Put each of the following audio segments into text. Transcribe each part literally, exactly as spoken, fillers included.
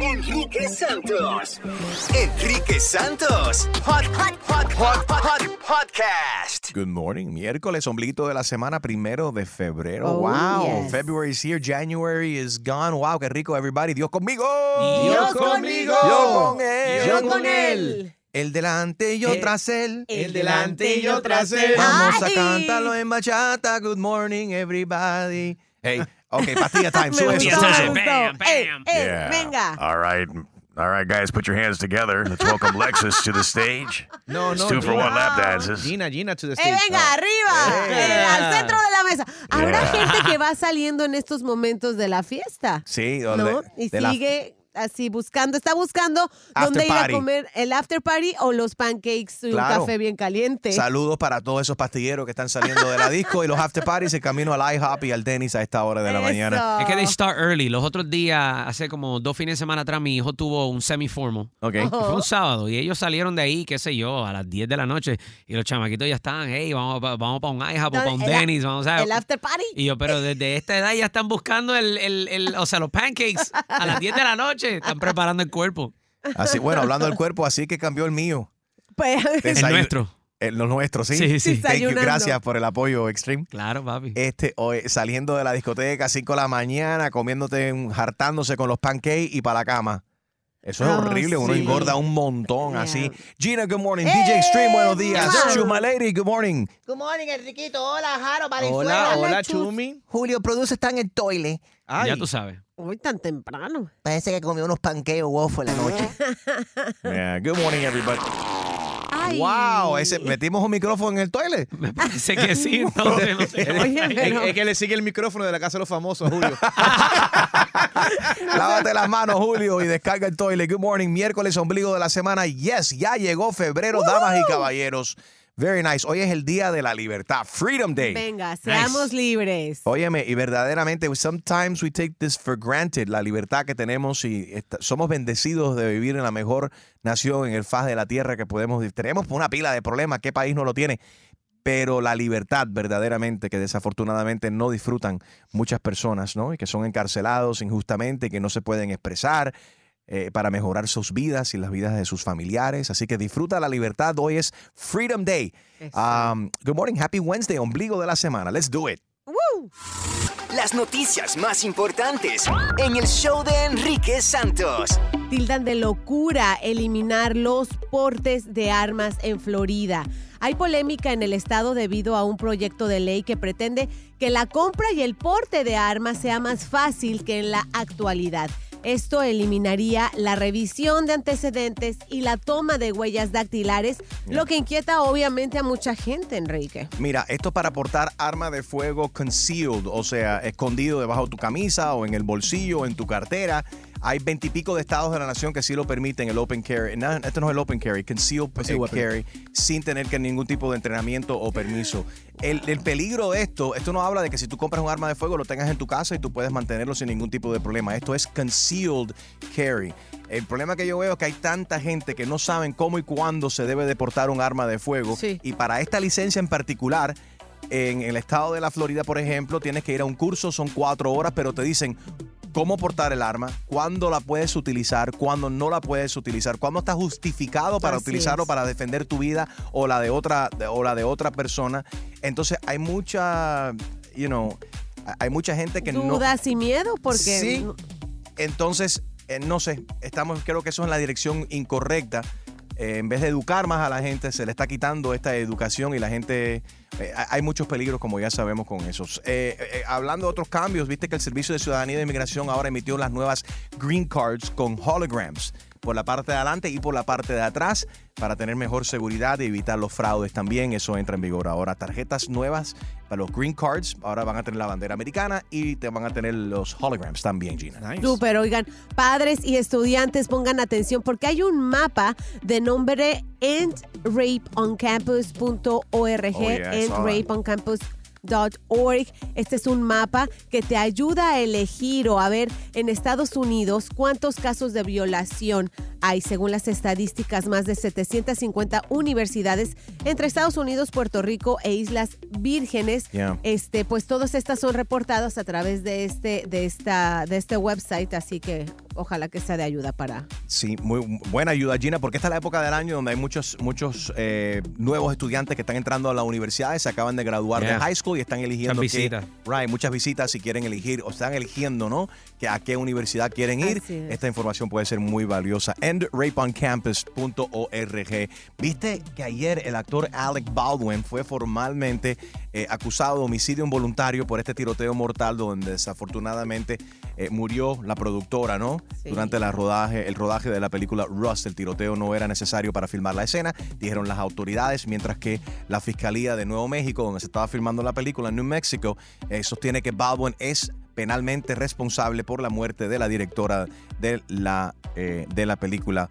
Enrique Santos. Enrique Santos. Hot, hot, hot, hot, hot, hot podcast. Good morning. Miércoles, ombliguito de la semana, primero de febrero. Oh, wow. Yes. February is here. January is gone. Wow, qué rico, everybody. Dios conmigo. Dios conmigo. Yo con él. Yo con él. El delante y yo el, tras él. El delante y yo tras él. Vamos Ay. a cantarlo en bachata. Good morning, everybody. Hey. Okay, pastilla time. So, so, so. Bam, bam. Hey, hey, yeah. Venga. All right. All right, guys, put your hands together. Let's welcome Lexus to the stage. No, no, two Gina. For one lap dances. Gina, Gina to the stage. Eh, venga, oh. arriba, yeah. eh, al centro de la mesa. Habrá yeah. gente que va saliendo en estos momentos de la fiesta. Sí. ¿No? De, y de sigue... La... Así buscando, está buscando dónde ir a comer el after party o los pancakes y claro. un café bien caliente. Saludos para todos esos pastilleros que están saliendo de la disco y los after parties, el camino al IHOP y al Denny's a esta hora de la Eso. mañana. Es que they start early. Los otros días, hace como dos fines de semana atrás, mi hijo tuvo un semi-formal. Okay. Oh. Fue un sábado y ellos salieron de ahí, qué sé yo, a las diez de la noche y los chamaquitos ya estaban, hey, vamos, vamos para un IHOP no, o para un el, Denny's, vamos a... El after party. Y yo, pero desde esta edad ya están buscando el, el, el o sea, los pancakes a las diez de la noche. Están preparando el cuerpo. Así, bueno, hablando del cuerpo, así que cambió el mío. Pues, Desay- el nuestro. El, lo nuestro, sí. Sí, sí. Thank you. Gracias por el apoyo, Extreme. Claro, papi. Este, hoy, saliendo de la discoteca a cinco de la mañana, comiéndote, hartándose con los pancakes y para la cama. Eso es oh, horrible, sí. Uno engorda un montón yeah. así. Gina, good morning. Hey, D J Extreme, buenos días. Chusma Lady, good morning. Good morning, Enriquito. Hola, Jaro Valenzuela. Hola, hola, Chumi. Julio, produce, está en el toile. Ay. Ya tú sabes. Hoy tan temprano. Parece que comió unos panqueos waffle en la noche. Yeah, good morning, everybody. Ay. Wow, ese, ¿metimos un micrófono en el toilet? Me parece que sí. No sé, no sé. Oye, pero... es, es que le sigue el micrófono de la Casa de los Famosos, Julio. Lávate las manos, Julio, y descarga el toilet. Good morning, miércoles, ombligo de la semana. Yes, ya llegó febrero, Woo-hoo. damas y caballeros. Very nice. Hoy es el día de la libertad. Freedom Day. Venga, seamos nice. libres. Óyeme, y verdaderamente, sometimes we take this for granted, la libertad que tenemos y est- somos bendecidos de vivir en la mejor nación en el faz de la tierra que podemos. Tenemos una pila de problemas. ¿Qué país no lo tiene? pero la libertad verdaderamente que desafortunadamente no disfrutan muchas personas, ¿no? Y que son encarcelados injustamente, que no se pueden expresar eh, para mejorar sus vidas y las vidas de sus familiares. Así que disfruta la libertad. Hoy es Freedom Day. Um, good morning, happy Wednesday, ombligo de la semana. Let's do it. Woo. Las noticias más importantes en el show de Enrique Santos. Tildan de locura eliminar los portes de armas en Florida. Hay polémica en el estado debido a un proyecto de ley que pretende que la compra y el porte de armas sea más fácil que en la actualidad. Esto eliminaría la revisión de antecedentes y la toma de huellas dactilares, yeah. lo que inquieta obviamente a mucha gente, Enrique. Mira, esto para portar arma de fuego concealed, o sea, escondido debajo de tu camisa o en el bolsillo o en tu cartera. Hay veintipico de estados de la nación que sí lo permiten, el open carry. No, esto no es el open carry, concealed eh, carry, sin tener que ningún tipo de entrenamiento o permiso. El, el peligro de esto, esto no habla de que si tú compras un arma de fuego lo tengas en tu casa y tú puedes mantenerlo sin ningún tipo de problema. Esto es concealed carry. El problema que yo veo es que hay tanta gente que no saben cómo y cuándo se debe de portar un arma de fuego. Sí. Y para esta licencia en particular, en el estado de la Florida, por ejemplo, tienes que ir a un curso, son cuatro horas, pero te dicen cómo portar el arma, cuándo la puedes utilizar, cuándo no la puedes utilizar, cuándo está justificado para Así utilizarlo es. para defender tu vida o la de otra o la de otra persona. Entonces hay mucha, you know, hay mucha gente que no dudas y miedo porque sí. Entonces eh, no sé, estamos, creo que eso es la dirección incorrecta. Eh, en vez de educar más a la gente, se le está quitando esta educación y la gente... Eh, hay muchos peligros, como ya sabemos, con esos. Eh, eh, hablando de otros cambios, viste que el Servicio de Ciudadanía e Inmigración ahora emitió las nuevas Green Cards con holograms por la parte de adelante y por la parte de atrás para tener mejor seguridad y evitar los fraudes también. Eso entra en vigor ahora. Tarjetas nuevas para los Green Cards. Ahora van a tener la bandera americana y te van a tener los holograms también, Gina. Nice. Súper, oigan, padres y estudiantes pongan atención porque hay un mapa de nombre end rape on campus punto org. Oh, yeah, end rape on campus punto org. .org. Este es un mapa que te ayuda a elegir o a ver en Estados Unidos cuántos casos de violación hay. Según las estadísticas, más de setecientas cincuenta universidades entre Estados Unidos, Puerto Rico e Islas Vírgenes. Yeah. Este, pues todas estas son reportadas a través de este, de esta, de este website, así que ojalá que sea de ayuda para... Sí, muy buena ayuda, Gina, porque esta es la época del año donde hay muchos, muchos eh, nuevos estudiantes que están entrando a las universidades, se acaban de graduar yeah. de high school y están eligiendo... Muchas visitas. Right, muchas visitas si quieren elegir o están eligiendo, ¿no?, que a qué universidad quieren ir. Así es. Esta información puede ser muy valiosa. end rape on campus punto org. Viste que ayer el actor Alec Baldwin fue formalmente eh, acusado de homicidio involuntario por este tiroteo mortal donde desafortunadamente eh, murió la productora, ¿no? Sí. Durante la rodaje, el rodaje de la película Rust, el tiroteo no era necesario para filmar la escena, dijeron las autoridades, mientras que la Fiscalía de Nuevo México, donde se estaba filmando la película en New Mexico, eh, sostiene que Baldwin es penalmente responsable por la muerte de la directora de la, eh, de la película,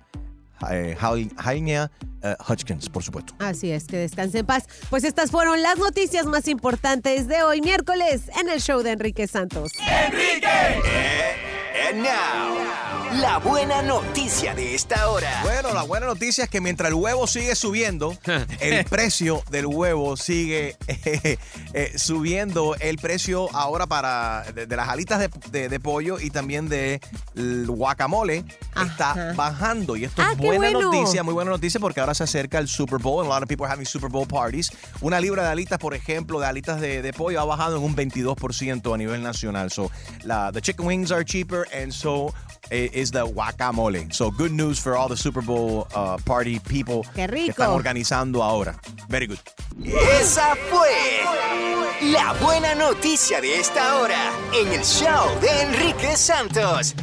eh, Hainia Uh, Hutchins, por supuesto. Así es, que descanse en paz. Pues estas fueron las noticias más importantes de hoy miércoles en el show de Enrique Santos. ¡Enrique! Eh, and now, la buena noticia de esta hora. Bueno, la buena noticia es que mientras el huevo sigue subiendo, el precio del huevo sigue eh, eh, subiendo. El precio ahora para de, de las alitas de, de, de pollo y también de guacamole está Ajá. bajando. Y esto ah, es buena bueno. noticia, muy buena noticia, porque ahora se acerca el Super Bowl, and a lot of people are having Super Bowl parties. Una libra de alitas, por ejemplo, de alitas de, de pollo ha bajado en un veintidós por ciento a nivel nacional. So, la, the chicken wings are cheaper, and so eh, is the guacamole. So, good news for all the Super Bowl uh, party people que están organizando ahora. Very good. Esa fue la buena noticia de esta hora en el show de Enrique Santos.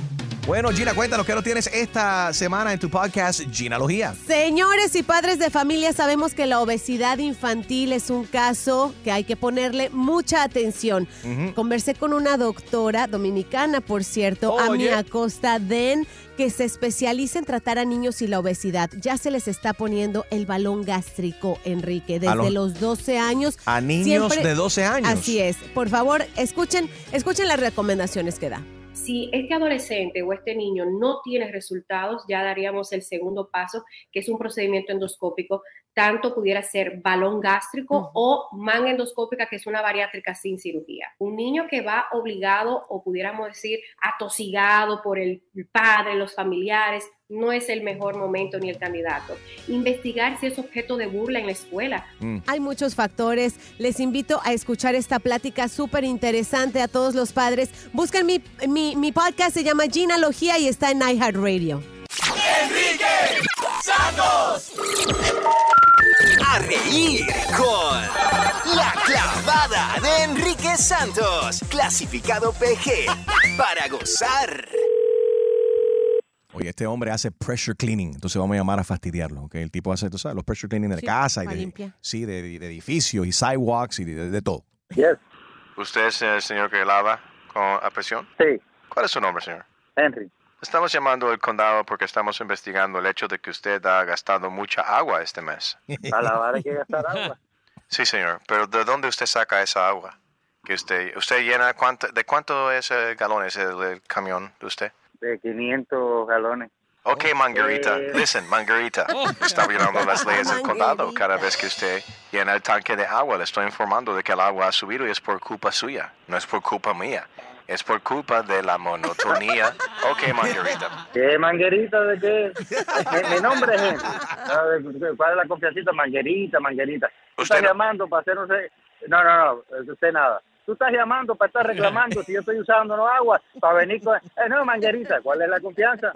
Bueno, Gina, cuéntanos qué nos tienes esta semana en tu podcast Ginalogía. Señores y padres de familia, sabemos que la obesidad infantil es un caso que hay que ponerle mucha atención. Uh-huh. Conversé con una doctora dominicana, por cierto, oh, Amy yeah. Acosta Den, que se especializa en tratar a niños y la obesidad. Ya se les está poniendo el balón gástrico, Enrique, desde los, los doce años. A niños siempre, de doce años. Así es. Por favor, escuchen, escuchen las recomendaciones que da. Si este adolescente o este niño no tiene resultados, ya daríamos el segundo paso, que es un procedimiento endoscópico tanto pudiera ser balón gástrico uh-huh. o manga endoscópica, que es una bariátrica sin cirugía. Un niño que va obligado, o pudiéramos decir atosigado por el padre, los familiares, no es el mejor momento ni el candidato. Investigar si es objeto de burla en la escuela. Mm. Hay muchos factores. Les invito a escuchar esta plática súper interesante a todos los padres. Busquen mi, mi, mi podcast, se llama Ginalogía y está en iHeartRadio. ¡Enrique Santos! A reír con La Clavada de Enrique Santos, clasificado P G, para gozar. Oye, este hombre hace pressure cleaning, entonces vamos a llamar a fastidiarlo, ¿ok? El tipo hace, tú sabes, los pressure cleaning de sí, casa y de, sí, de, de edificios y sidewalks y de, de todo. Yes. ¿Usted es el señor que lava con, a presión? Sí. ¿Cuál es su nombre, señor? Henry. Estamos llamando al condado porque estamos investigando el hecho de que usted ha gastado mucha agua este mes. ¿A lavar hay que gastar agua? Sí, señor, pero ¿de dónde usted saca esa agua? Que usted, usted llena, cuánto, ¿de cuánto es el galón es el, el camión de usted? De quinientos galones. Ok, Margarita. Eh. Listen, Margarita. Está violando las leyes del condado. Cada vez que usted llena el tanque de agua, le estoy informando de que el agua ha subido y es por culpa suya. No es por culpa mía. Es por culpa de la monotonía. Ok, Margarita. ¿Qué, Margarita? ¿De qué? Mi nombre es Henry. ¿Cuál es la confiancita? Margarita, Margarita. ¿Tú estás no? llamando para hacer un... No, no, no. Usted nada. Tú estás llamando para estar reclamando si yo estoy usando no agua para venir con... Eh, no, Manguerita, ¿cuál es la confianza?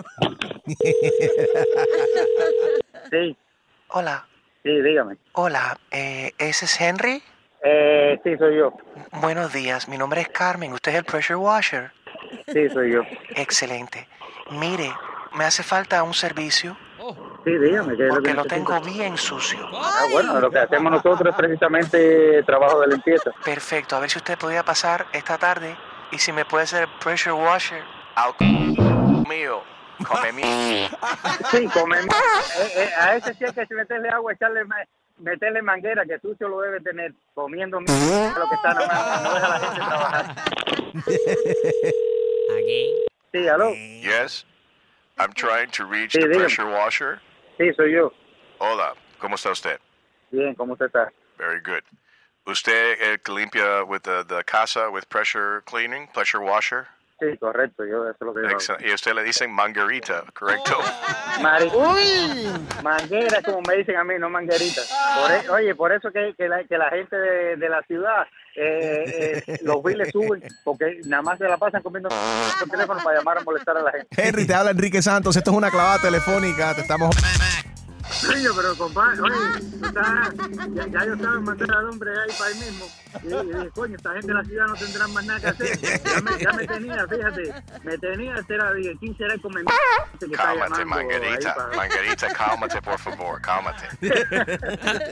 Sí. Hola. Sí, dígame. Hola, eh, ¿ese es Henry? Eh, sí, soy yo. Buenos días, mi nombre es Carmen, usted es el pressure washer. Sí, soy yo. Excelente. Mire, me hace falta un servicio. Sí, dígame. Que porque lo, que lo tengo bien sucio. Ah, bueno, lo que hacemos nosotros es precisamente trabajo de limpieza. Perfecto, a ver si usted podía pasar esta tarde y si me puede hacer pressure washer. Al mío, come mío. Sí, come mío. Eh, eh, a ese sí hay que meterle agua, echarle, meterle manguera, que sucio lo debe tener. Comiendo mío, lo que está nomás, no deja a la gente trabajar. Aquí. Sí, aló. Yes, I'm trying to reach sí, the dígame. Pressure washer. Sí, soy yo. Hola, ¿cómo está usted? Bien, ¿cómo usted está? Very good. ¿Usted eh, limpia with the, the casa with pressure cleaning, pressure washer? Sí, correcto, yo eso es lo que yo hago. Y usted le dicen manguerita, ¿correcto? Mari- Uy, manguera, como me dicen a mí, no manguerita. Por e- oye, por eso que, que, la, que la gente de, de la ciudad, eh, eh, los biles suben, porque nada más se la pasan comiendo con teléfono para llamar a molestar a la gente. Henry, te habla Enrique Santos, esto es una clavada telefónica, te estamos... Oye, pero compadre, oye, tú estás, ya, ya yo estaba mandando al hombre ahí para ahí mismo. Y dije, coño, esta gente de la ciudad no tendrá más nada que hacer. Ya me, ya me tenía, fíjate, me tenía, era, ¿quién será el comentario? Cálmate, Margarita, para... Margarita, cálmate, por favor, cálmate.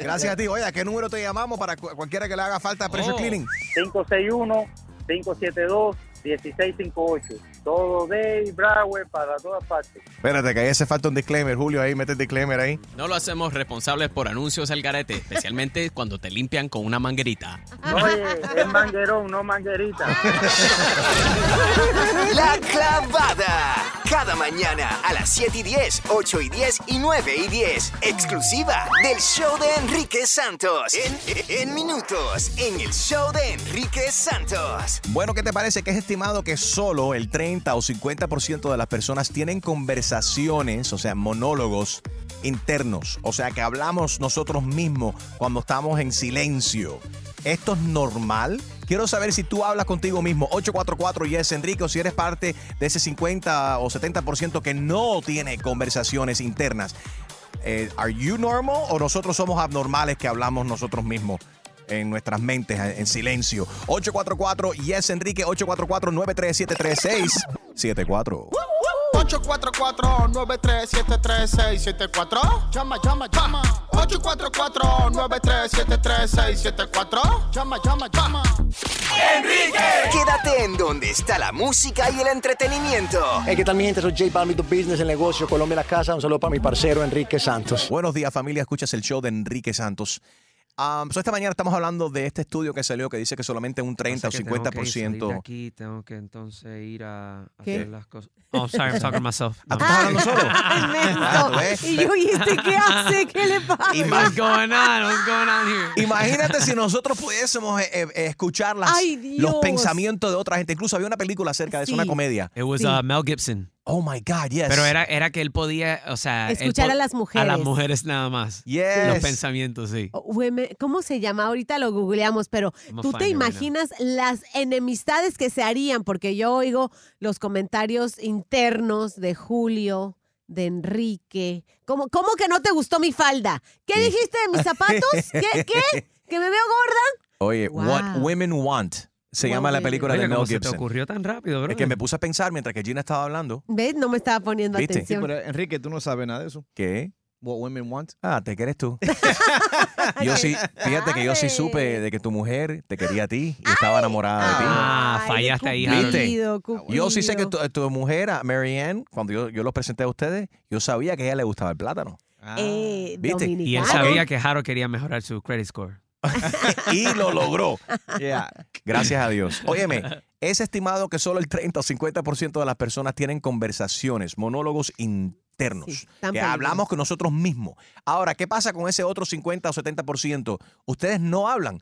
Gracias a ti. Oye, ¿a qué número te llamamos para cualquiera que le haga falta de pressure oh. cleaning? cinco seis uno, cinco siete dos, uno seis cinco ocho. Todo Day, Broward, para todas partes. Espérate, que ahí hace falta un disclaimer, Julio, ahí, mete el disclaimer ahí. No lo hacemos responsables por anuncios al garete, especialmente cuando te limpian con una manguerita. Oye, es manguerón, no manguerita. La Clavada, cada mañana a las siete y diez, ocho y diez y nueve y diez. Exclusiva del show de Enrique Santos. En, en minutos, en el show de Enrique Santos. Bueno, ¿qué te parece que es estimado que solo el tren o cincuenta por ciento de las personas tienen conversaciones, o sea, monólogos internos, o sea, que hablamos nosotros mismos cuando estamos en silencio? ¿Esto es normal? Quiero saber si tú hablas contigo mismo, ocho cuatro cuatro, yes, Enrique, o si eres parte de ese cincuenta o setenta por ciento que no tiene conversaciones internas. Eh, ¿Are you normal o nosotros somos abnormales que hablamos nosotros mismos en nuestras mentes, en silencio? ocho cuatro cuatro, yes, Enrique, ocho cuatro cuatro, nueve tres siete tres, seis siete cuatro. ocho cuatro cuatro, nueve tres siete tres, seis siete cuatro. Llama, llama, llama. ocho cuatro cuatro, nueve tres siete tres, seis siete cuatro. Llama, llama, llama. ¡Enrique! Quédate en donde está la música y el entretenimiento. Hey, ¿qué tal, mi gente? Soy J Balvin, The Business, El Negocio, Colombia, La Casa. Un saludo para mi parcero Enrique Santos. Buenos días, familia. Escuchas el show de Enrique Santos. Um, so esta mañana estamos hablando de este estudio que salió que dice que solamente un treinta o, sea o cincuenta por ciento. Tengo que salir de aquí, tengo que entonces ir a hacer las cosas. Oh, sorry, I'm talking to myself. No. ¿Estás hablando solo? Ah, y yo, ¿y este qué hace? ¿Qué le pasa? What's going on? What's going on here? Imagínate si nosotros pudiésemos eh, eh, escuchar las, Ay, los pensamientos de otra gente. Incluso había una película acerca de eso, sí. una comedia. It was sí. uh, Mel Gibson. Oh my God, yes. Pero era, era que él podía, o sea... Escuchar po a las mujeres. A las mujeres nada más. Yes. Los pensamientos, sí. ¿Cómo se llama? Ahorita lo googleamos, pero I'm tú te imaginas right las enemistades que se harían, porque yo oigo los comentarios internos de Julio, de Enrique. ¿Cómo, cómo que no te gustó mi falda? ¿Qué sí. dijiste de mis zapatos? ¿Qué? ¿Qué? ¿Que me veo gorda? Oye, wow. What Women Want. Se wow, llama la película de Mel Gibson. ¿Cómo se te ocurrió tan rápido, bro? Es que me puse a pensar mientras que Gina estaba hablando. ¿Ves? No me estaba poniendo ¿Viste? atención. Sí, pero Enrique, tú no sabes nada de eso. ¿Qué? What Women Want. Ah, te quieres tú. Yo sí, fíjate que yo sí supe de que tu mujer te quería a ti y estaba enamorada de ti. Ah, fallaste ahí, Harold. Yo sí sé que tu, tu mujer, Marianne, cuando yo, yo los presenté a ustedes, yo sabía que a ella le gustaba el plátano. Ah. Eh, ¿Viste? Dominicano. Y él sabía que Harold quería mejorar su credit score. Y lo logró. Yeah. Gracias a Dios. Óyeme, es estimado que solo el treinta o cincuenta por ciento de las personas tienen conversaciones, monólogos internos, sí, que hablamos con nosotros mismos. Ahora, ¿qué pasa con ese otro cincuenta o setenta por ciento? Ustedes no hablan,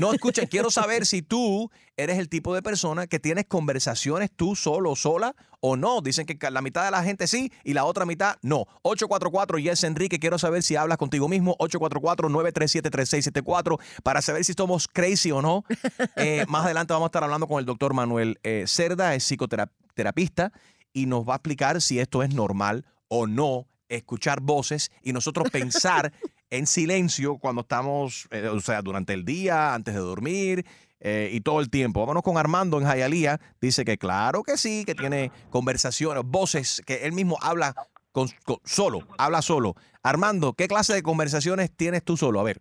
no escuchan. Quiero saber si tú eres el tipo de persona que tienes conversaciones tú solo o sola o no. Dicen que la mitad de la gente sí y la otra mitad no. ocho cuatro cuatro, yes, Enrique. Quiero saber si hablas contigo mismo. ocho cuatro cuatro, nueve tres siete, tres seis siete cuatro para saber si somos crazy o no. Eh, más adelante vamos a estar hablando con el doctor Manuel eh, Cerda, es psicoterapista, y nos va a explicar si esto es normal o no, escuchar voces y nosotros pensar en silencio cuando estamos, eh, o sea, durante el día, antes de dormir eh, y todo el tiempo. Vámonos con Armando en Hialeah. Dice que claro que sí, que tiene conversaciones, voces, que él mismo habla con, con, solo, habla solo. Armando, ¿qué clase de conversaciones tienes tú solo? A ver.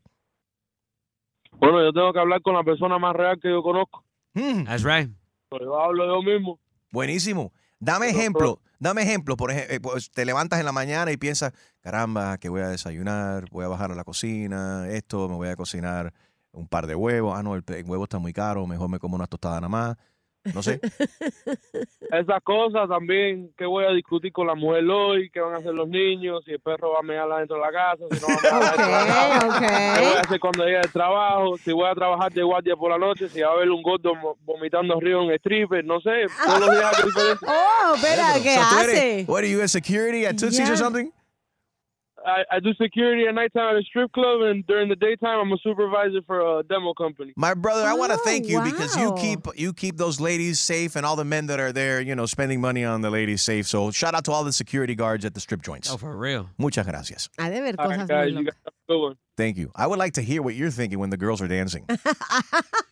Bueno, yo tengo que hablar con la persona más real que yo conozco. Mm. That's right. Pero yo hablo yo mismo. Buenísimo. Dame ejemplo, dame ejemplo. Por ejemplo, te levantas en la mañana y piensas, caramba, que voy a desayunar, voy a bajar a la cocina, esto, me voy a cocinar un par de huevos. Ah, no, el huevo está muy caro, mejor me como una tostada nada más. No sé. Esas cosas también, que voy a discutir con la mujer hoy, qué van a hacer los niños, si el perro va a mearla dentro de la casa, si no va a mearla dentro de la casa, okay, okay. qué voy a hacer cuando llegue del trabajo, si voy a trabajar de guardia por la noche, si va a haber un gordo vomitando arriba en el stripper, no sé. Todos los días diferentes. Oh, espera, ¿qué hace? What are you, a security at Tootsie's yeah. or something? I, I do security at nighttime at a strip club, and during the daytime, I'm a supervisor for a demo company. My brother, oh, I want to thank you wow. because you keep you keep those ladies safe and all the men that are there, you know, spending money on the ladies safe. So shout out to all the security guards at the strip joints. Oh, for real. Muchas gracias. A de ver cosas right, guys, you guys have a good one. Thank you. I would like to hear what you're thinking when the girls are dancing.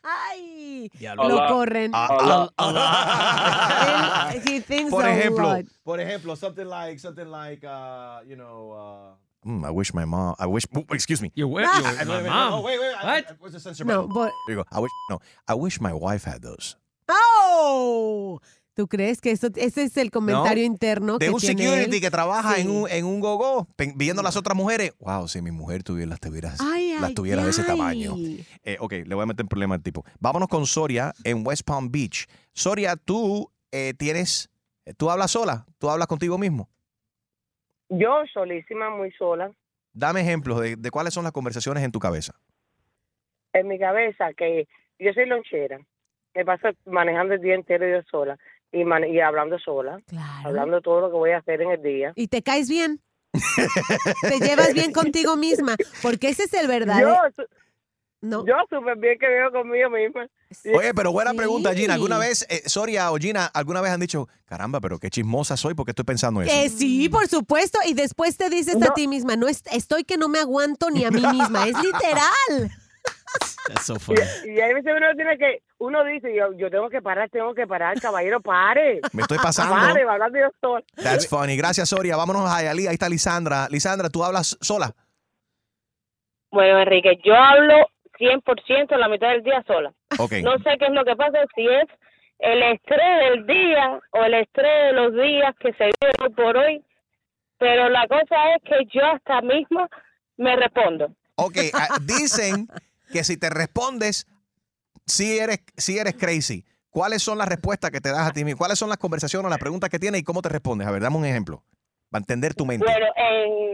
Ay, lo hola. corren. Hola. Hola. He thinks por ejemplo, por ejemplo, something like something like uh, you know. Uh, mm, I wish my mom. I wish. Excuse me. Your wife. My mom. No, oh, wait, wait. What? I, I, what's the censor button? No, but there you go. I wish. No, I wish my wife had those. Oh. ¿Tú crees que eso, ese es el comentario no, interno que de un tiene security él? Que trabaja sí. en un en un go-go, viendo a las otras mujeres? Wow, si mi mujer tuviera las tuvieras, ay, las tuviera ay, de ese ay. tamaño. Eh, ok, le voy a meter un problema al tipo. Vámonos con Soria en West Palm Beach. Soria, tú eh, tienes, tú hablas sola, tú hablas contigo mismo. Yo solísima, muy sola. Dame ejemplos de, de cuáles son las conversaciones en tu cabeza. En mi cabeza, que yo soy lonchera. Me paso manejando el día entero yo sola. Y, man y hablando sola, claro. hablando de todo lo que voy a hacer en el día. ¿Y te caes bien? ¿Te llevas bien contigo misma? Porque ese es el verdadero. Yo, no. yo súper bien que veo conmigo misma. Oye, pero buena sí. pregunta, Gina. ¿Alguna vez, eh, Soria o Gina, alguna vez han dicho, caramba, pero qué chismosa soy porque estoy pensando eso? Que sí, por supuesto. Y después te dices no. a ti misma, no es, estoy que no me aguanto ni a mí misma. Es literal. That's so funny. Y, y ahí me uno tiene que uno dice yo, yo tengo que parar, tengo que parar, caballero, pare. Me estoy pasando. Pare, va hablando yo sola. That's funny. Gracias, Soria. Vámonos a Yailin. Ahí está Lisandra. Lisandra, ¿tú hablas sola? Bueno, Enrique, yo hablo cien por ciento la mitad del día sola. Okay. No sé qué es lo que pasa, si es el estrés del día o el estrés de los días que se vive hoy por hoy, pero la cosa es que yo hasta misma me respondo. Ok, dicen que si te respondes, sí eres, sí eres crazy. ¿Cuáles son las respuestas que te das a ti mismo? ¿Cuáles son las conversaciones, las preguntas que tienes y cómo te respondes? A ver, dame un ejemplo para entender tu mente. Bueno, en,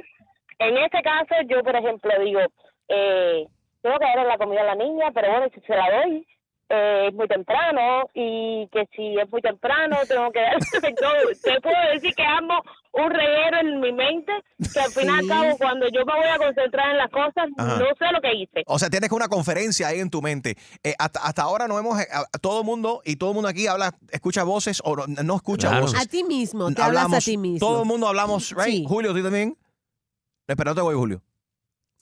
en este caso yo, por ejemplo, digo, eh, tengo que darle la comida a la niña, pero bueno, si se la doy, eh, es muy temprano, y que si es muy temprano tengo que darle... Te puedo decir que armo un reguero en mi mente, que al final y al cabo, cuando yo me voy a concentrar en las cosas, ajá, no sé lo que hice. O sea, tienes una conferencia ahí en tu mente. Eh, hasta, hasta ahora no hemos... Eh, todo el mundo, y todo el mundo aquí habla, escucha voces o no, no escucha claro. voces. A ti mismo, te hablamos, hablas a ti mismo. Todo el mundo hablamos, right? Sí. Julio, ¿tú también? Espera, no te voy, Julio.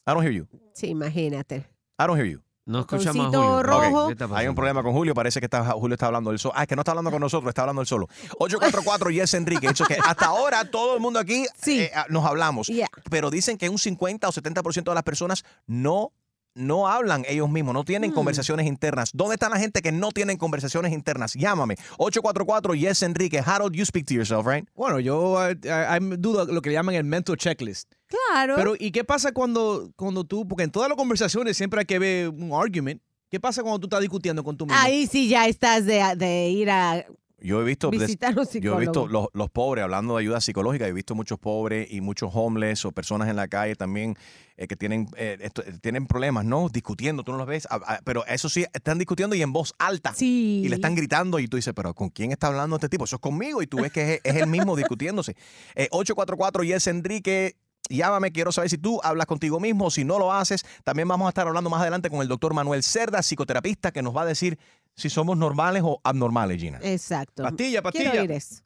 I don't hear you. Sí, imagínate. I don't hear you. No escuchamos a Julio. Rojo. Okay. Hay un problema con Julio. Parece que está, Julio está hablando él solo. Ah, es que no está hablando con nosotros, está hablando él solo. ocho cuatro cuatro Yes Enrique. Hecho que hasta ahora todo el mundo aquí sí. eh, nos hablamos. Yeah. Pero dicen que un cincuenta o setenta por ciento de las personas no, no hablan ellos mismos, no tienen mm. conversaciones internas. ¿Dónde está la gente que no tienen conversaciones internas? Llámame. ocho cuatro cuatro Yes Enrique. Harold, you speak to yourself, right? Bueno, yo I, I, I dudo lo que llaman el mental checklist. Claro. Pero, ¿y qué pasa cuando, cuando tú, porque en todas las conversaciones siempre hay que ver un argument, ¿qué pasa cuando tú estás discutiendo con tu mismo? Ahí sí ya estás de, de ir a... Yo he visto, yo he visto los, los pobres, hablando de ayuda psicológica, he visto muchos pobres y muchos homeless o personas en la calle también eh, que tienen, eh, esto, tienen problemas, ¿no? Discutiendo, tú no los ves, a, a, pero eso sí, están discutiendo y en voz alta. Sí. Y le están gritando y tú dices, pero ¿con quién está hablando este tipo? Eso es conmigo y tú ves que es, es el mismo discutiéndose. Eh, ocho cuatro cuatro Yes Enrique. Llámame, quiero saber si tú hablas contigo mismo o si no lo haces. También vamos a estar hablando más adelante con el doctor Manuel Cerda, psicoterapista, que nos va a decir si somos normales o abnormales, Gina. Exacto. Pastilla, pastilla. Quiero oír eso.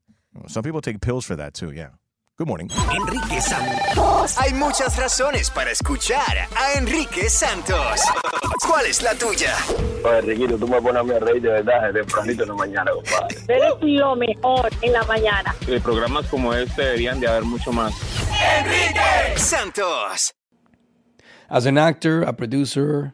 Some people take pills for that too, yeah. Good morning. Enrique Santos. Hay muchas razones para escuchar a Enrique Santos. ¿Cuál es la tuya? Oye, Enriquito, tú me pones a mí a reír de verdad desde tempranito en la mañana, compadre. Eres lo mejor en la mañana. Y programas como este deberían de haber mucho más. Enrique Santos. As an actor, a producer,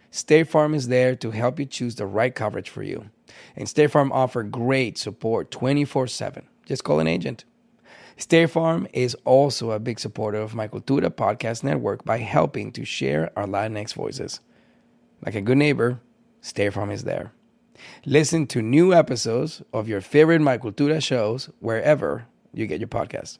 State Farm is there to help you choose the right coverage for you. And State Farm offers great support twenty-four seven. Just call an agent. State Farm is also a big supporter of my Cultura Podcast Network by helping to share our Latinx voices. Like a good neighbor, State Farm is there. Listen to new episodes of your favorite My Cultura shows wherever you get your podcasts.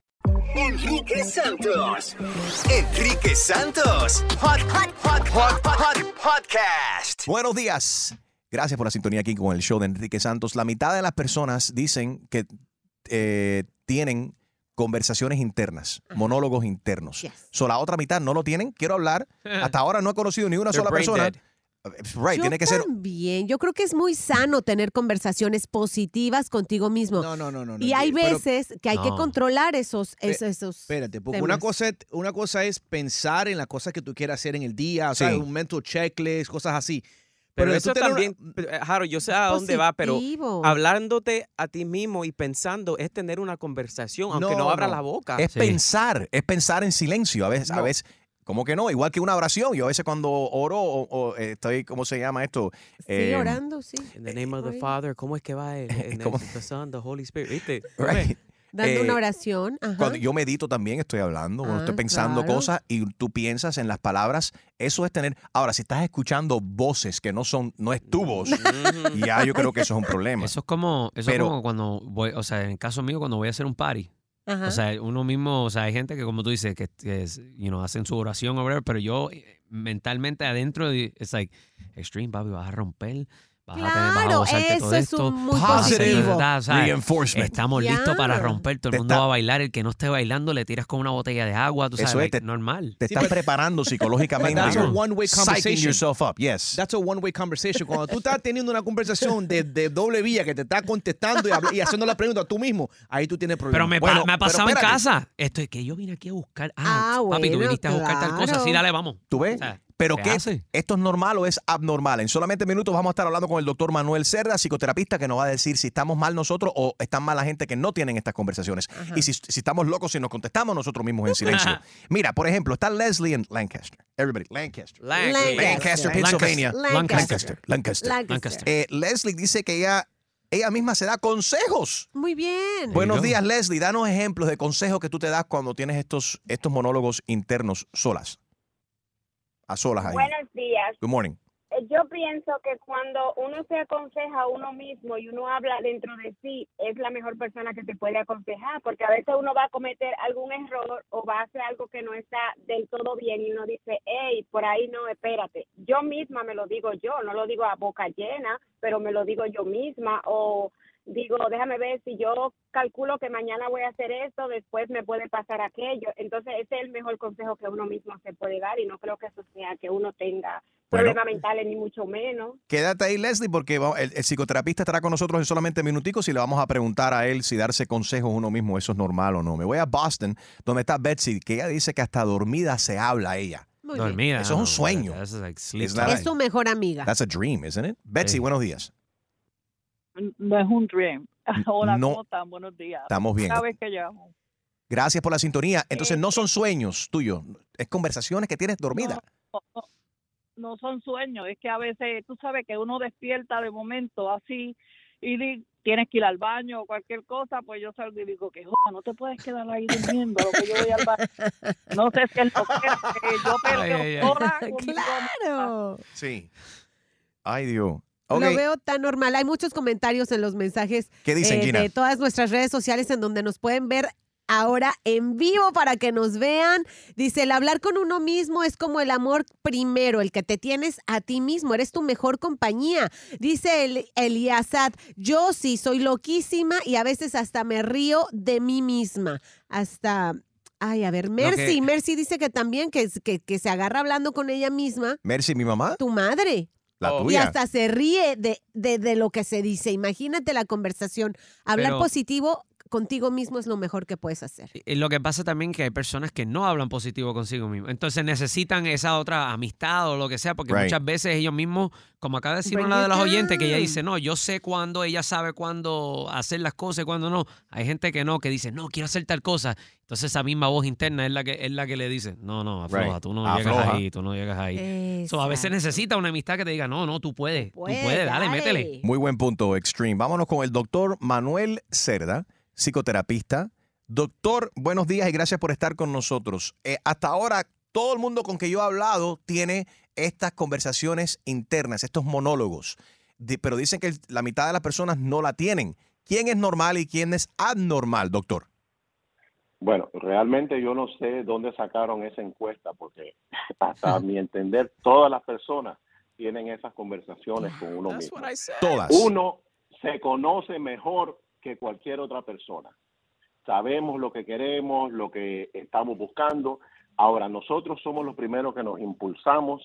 Enrique Santos. Enrique Santos. Hot, hot, hot, hot, hot, hot podcast. Buenos días. Gracias por la sintonía aquí con el show de Enrique Santos. La mitad de las personas dicen que eh, tienen conversaciones internas, uh-huh. monólogos internos. Yes. So, la otra mitad no lo tienen. Quiero hablar. Hasta ahora no he conocido ni una They're sola persona. Dead. Right, yo tiene que ser... también. Yo creo que es muy sano tener conversaciones positivas contigo mismo. No, no, no, no. Y hay veces pero, que hay no. que controlar esos, esos, esos Espérate, porque una cosa, una cosa es pensar en las cosas que tú quieras hacer en el día, o sí. sea, un mental checklist, cosas así. Pero, pero eso también, una... Harold, yo sé a dónde va, pero hablándote a ti mismo y pensando es tener una conversación, aunque no, no abra no. la boca. Es sí. pensar, es pensar en silencio. A veces, no. a veces... ¿Cómo que no? Igual que una oración. Yo a veces cuando oro o, o estoy, ¿cómo se llama esto? Sí, eh, orando, sí. In the name of the Father. ¿Cómo es que va el, el, el the Son, the Holy Spirit? ¿Viste? Right. Dando eh, una oración. Ajá. Cuando yo medito también estoy hablando, ah, estoy pensando claro. cosas y tú piensas en las palabras. Eso es tener... Ahora, si estás escuchando voces que no son, no es tu voz, mm-hmm. ya yo creo que eso es un problema. Eso es como, eso Pero, como cuando voy, o sea, en el caso mío, cuando voy a hacer un party. Ajá. O sea, uno mismo, o sea, hay gente que como tú dices, que, que you know, hacen su oración o whatever, pero yo mentalmente adentro, it's like, Extreme, papi, vas a romper, vas claro, a tener, vas a gozarte todo es esto. Un muy positivo. O sea, reinforcement. Estamos yeah. listos para romper, todo el mundo está... va a bailar, el que no esté bailando le tiras con una botella de agua, tú sabes, like, te, normal. Te estás sí, preparando psicológicamente. That's a one-way conversation. Psyching yourself up, yes. That's a one-way conversation. Cuando tú estás teniendo una conversación de, de doble vía que te está contestando y, habl- y haciendo la pregunta tú mismo, ahí tú tienes problemas. Pero me, bueno, pa- me ha pasado en casa. Esto es que yo vine aquí a buscar. Ah, ah papi, bueno, tú viniste claro. a buscar tal cosa. Sí, dale, vamos. ¿Tú ves? O sea, ¿pero qué? Hace? ¿Esto es normal o es abnormal? En solamente minutos vamos a estar hablando con el doctor Manuel Cerda, psicoterapista, que nos va a decir si estamos mal nosotros o están mal la gente que no tienen estas conversaciones. Ajá. Y si, si estamos locos, si nos contestamos nosotros mismos en silencio. Ajá. Mira, por ejemplo, está Leslie en Lancaster. Everybody, Lancaster. Lancaster, Lancaster, Lancaster. Pennsylvania. Lancaster. Lancaster. Lancaster. Lancaster. Eh, Leslie dice que ella... Ella misma se da consejos. Muy bien. Buenos días, Leslie. Danos ejemplos de consejos que tú te das cuando tienes estos, estos monólogos internos solas. A solas ahí. Buenos días. Good morning. Yo pienso que cuando uno se aconseja a uno mismo y uno habla dentro de sí, es la mejor persona que te puede aconsejar, porque a veces uno va a cometer algún error o va a hacer algo que no está del todo bien y uno dice, hey, por ahí no, espérate. Yo misma me lo digo yo, no lo digo a boca llena, pero me lo digo yo misma o... Digo, déjame ver, si yo calculo que mañana voy a hacer esto, después me puede pasar aquello. Entonces, ese es el mejor consejo que uno mismo se puede dar y no creo que eso sea que uno tenga bueno, problemas mentales, ni mucho menos. Quédate ahí, Leslie, porque el, el psicoterapista estará con nosotros en solamente minuticos y le vamos a preguntar a él si darse consejos uno mismo, eso es normal o no. Me voy a Boston, donde está Betsy, que ella dice que hasta dormida se habla ella. Muy dormida. Bien. Eso es un sueño. That's like sleep. That es tu mejor amiga. That's a dream, isn't it? Betsy, sí. Buenos días. No es un dream. Hola, no. ¿Cómo están? Buenos días. Estamos bien. Sabes que llamo. Gracias por la sintonía. Entonces, eh, no son sueños tuyos, es conversaciones que tienes dormida. No, no, no son sueños, es que a veces, tú sabes que uno despierta de momento así y tienes que ir al baño o cualquier cosa, pues yo salgo y digo que joder, no te puedes quedar ahí durmiendo lo que yo voy al baño. No sé si es lo que yo perdió horas. Claro. Sí. Ay, Dios. Okay. Lo veo tan normal. Hay muchos comentarios en los mensajes ¿Qué dicen, Gina? Eh, de todas nuestras redes sociales en donde nos pueden ver ahora en vivo para que nos vean. Dice, el hablar con uno mismo es como el amor primero, el que te tienes a ti mismo. Eres tu mejor compañía. Dice el, Eliasad, yo sí soy loquísima y a veces hasta me río de mí misma. Hasta... Ay, a ver, Mercy. Que... Mercy dice que también que, que, que se agarra hablando con ella misma. Mercy, mi mamá. Tu madre. Oh, y hasta se ríe de, de, de lo que se dice. Imagínate la conversación. Hablar pero, positivo contigo mismo es lo mejor que puedes hacer. Y lo que pasa también es que hay personas que no hablan positivo consigo mismo. Entonces necesitan esa otra amistad o lo que sea, porque right. muchas veces ellos mismos, como acaba de decir Bring una de las oyentes, que ella dice, no, yo sé cuándo, ella sabe cuándo hacer las cosas y cuándo no. Hay gente que no, que dice, no, quiero hacer tal cosa. Entonces esa misma voz interna es la que es la que le dice, no, no, afloja, right. tú no afloja. llegas ahí, tú no llegas ahí. So, a veces necesita una amistad que te diga, no, no, tú puedes, puedes tú puedes, dale, dale, métele. Muy buen punto, Extreme. Vámonos con el doctor Manuel Cerda, psicoterapista. Doctor, buenos días y gracias por estar con nosotros. Eh, hasta ahora, todo el mundo con que yo he hablado tiene estas conversaciones internas, estos monólogos, de, pero dicen que la mitad de las personas no la tienen. ¿Quién es normal y quién es abnormal, doctor? Bueno, realmente yo no sé dónde sacaron esa encuesta, porque hasta mi entender, todas las personas tienen esas conversaciones con uno mismo. Todas. Uno se conoce mejor que cualquier otra persona. Sabemos lo que queremos, lo que estamos buscando. Ahora, nosotros somos los primeros que nos impulsamos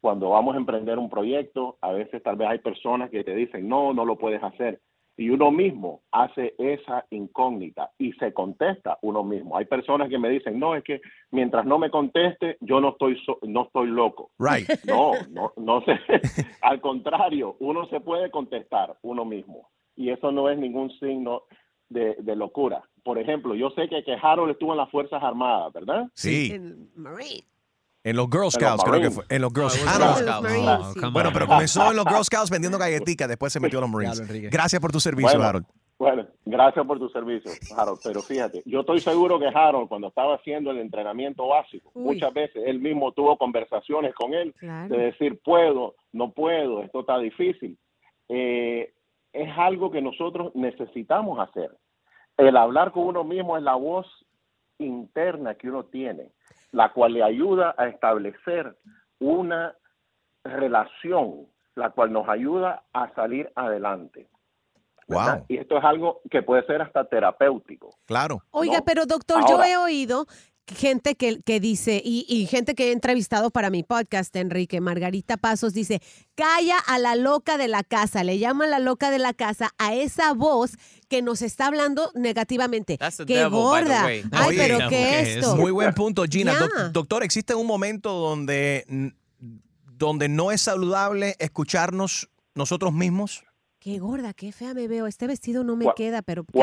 cuando vamos a emprender un proyecto. A veces tal vez hay personas que te dicen, no, no lo puedes hacer. Y uno mismo hace esa incógnita y se contesta uno mismo. Hay personas que me dicen, no, es que mientras no me conteste, yo no estoy so- no estoy loco. Right. No, no, no sé. Al contrario, uno se puede contestar uno mismo. Y eso no es ningún signo de, de locura. Por ejemplo, yo sé que, que Harold estuvo en las Fuerzas Armadas, ¿verdad? Sí. En Marines. En los Girl Scouts, creo que fue. En los Girl Scouts. Ah, no. oh, bueno, pero comenzó en los Girl Scouts vendiendo galletitas, después se metió a los Marines. Gracias por tu servicio, bueno, Harold. Bueno, gracias por tu servicio, Harold. Pero fíjate, yo estoy seguro que Harold, cuando estaba haciendo el entrenamiento básico, Uy. muchas veces él mismo tuvo conversaciones con él, claro. de decir, puedo, no puedo, esto está difícil. Eh... Es algo que nosotros necesitamos hacer. El hablar con uno mismo es la voz interna que uno tiene, la cual le ayuda a establecer una relación, la cual nos ayuda a salir adelante. Wow. Y esto es algo que puede ser hasta terapéutico. Claro. ¿No? Oiga, pero doctor, Ahora, yo he oído gente que, que dice, y, y gente que he entrevistado para mi podcast, Enrique, Margarita Pasos dice, calla a la loca de la casa, le llama la loca de la casa a esa voz que nos está hablando negativamente. ¡Qué gorda! Ay, Oye, pero ¿qué es esto? Muy buen punto, Gina. Yeah. Do- doctor, ¿existe un momento donde, donde no es saludable escucharnos nosotros mismos? ¡Qué gorda, qué fea me veo! Este vestido no me Cu- queda, pero... Cu-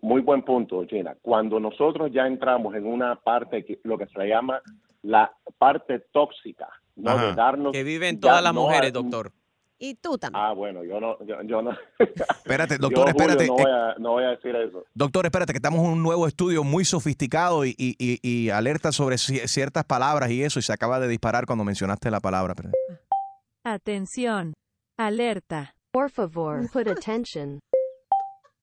Muy buen punto, Gina. Cuando nosotros ya entramos en una parte, que, lo que se llama la parte tóxica, ¿no? Ajá. de darnos... Que viven todas las no mujeres, a... doctor. Y tú también. Ah, bueno, yo no... Yo, yo no... Espérate, doctor, yo, espérate. Julio, no, voy a, no voy a decir eso. Doctor, espérate, que estamos en un nuevo estudio muy sofisticado y, y, y, y alerta sobre ciertas palabras y eso, y se acaba de disparar cuando mencionaste la palabra. Atención. Alerta. Por favor, put attention.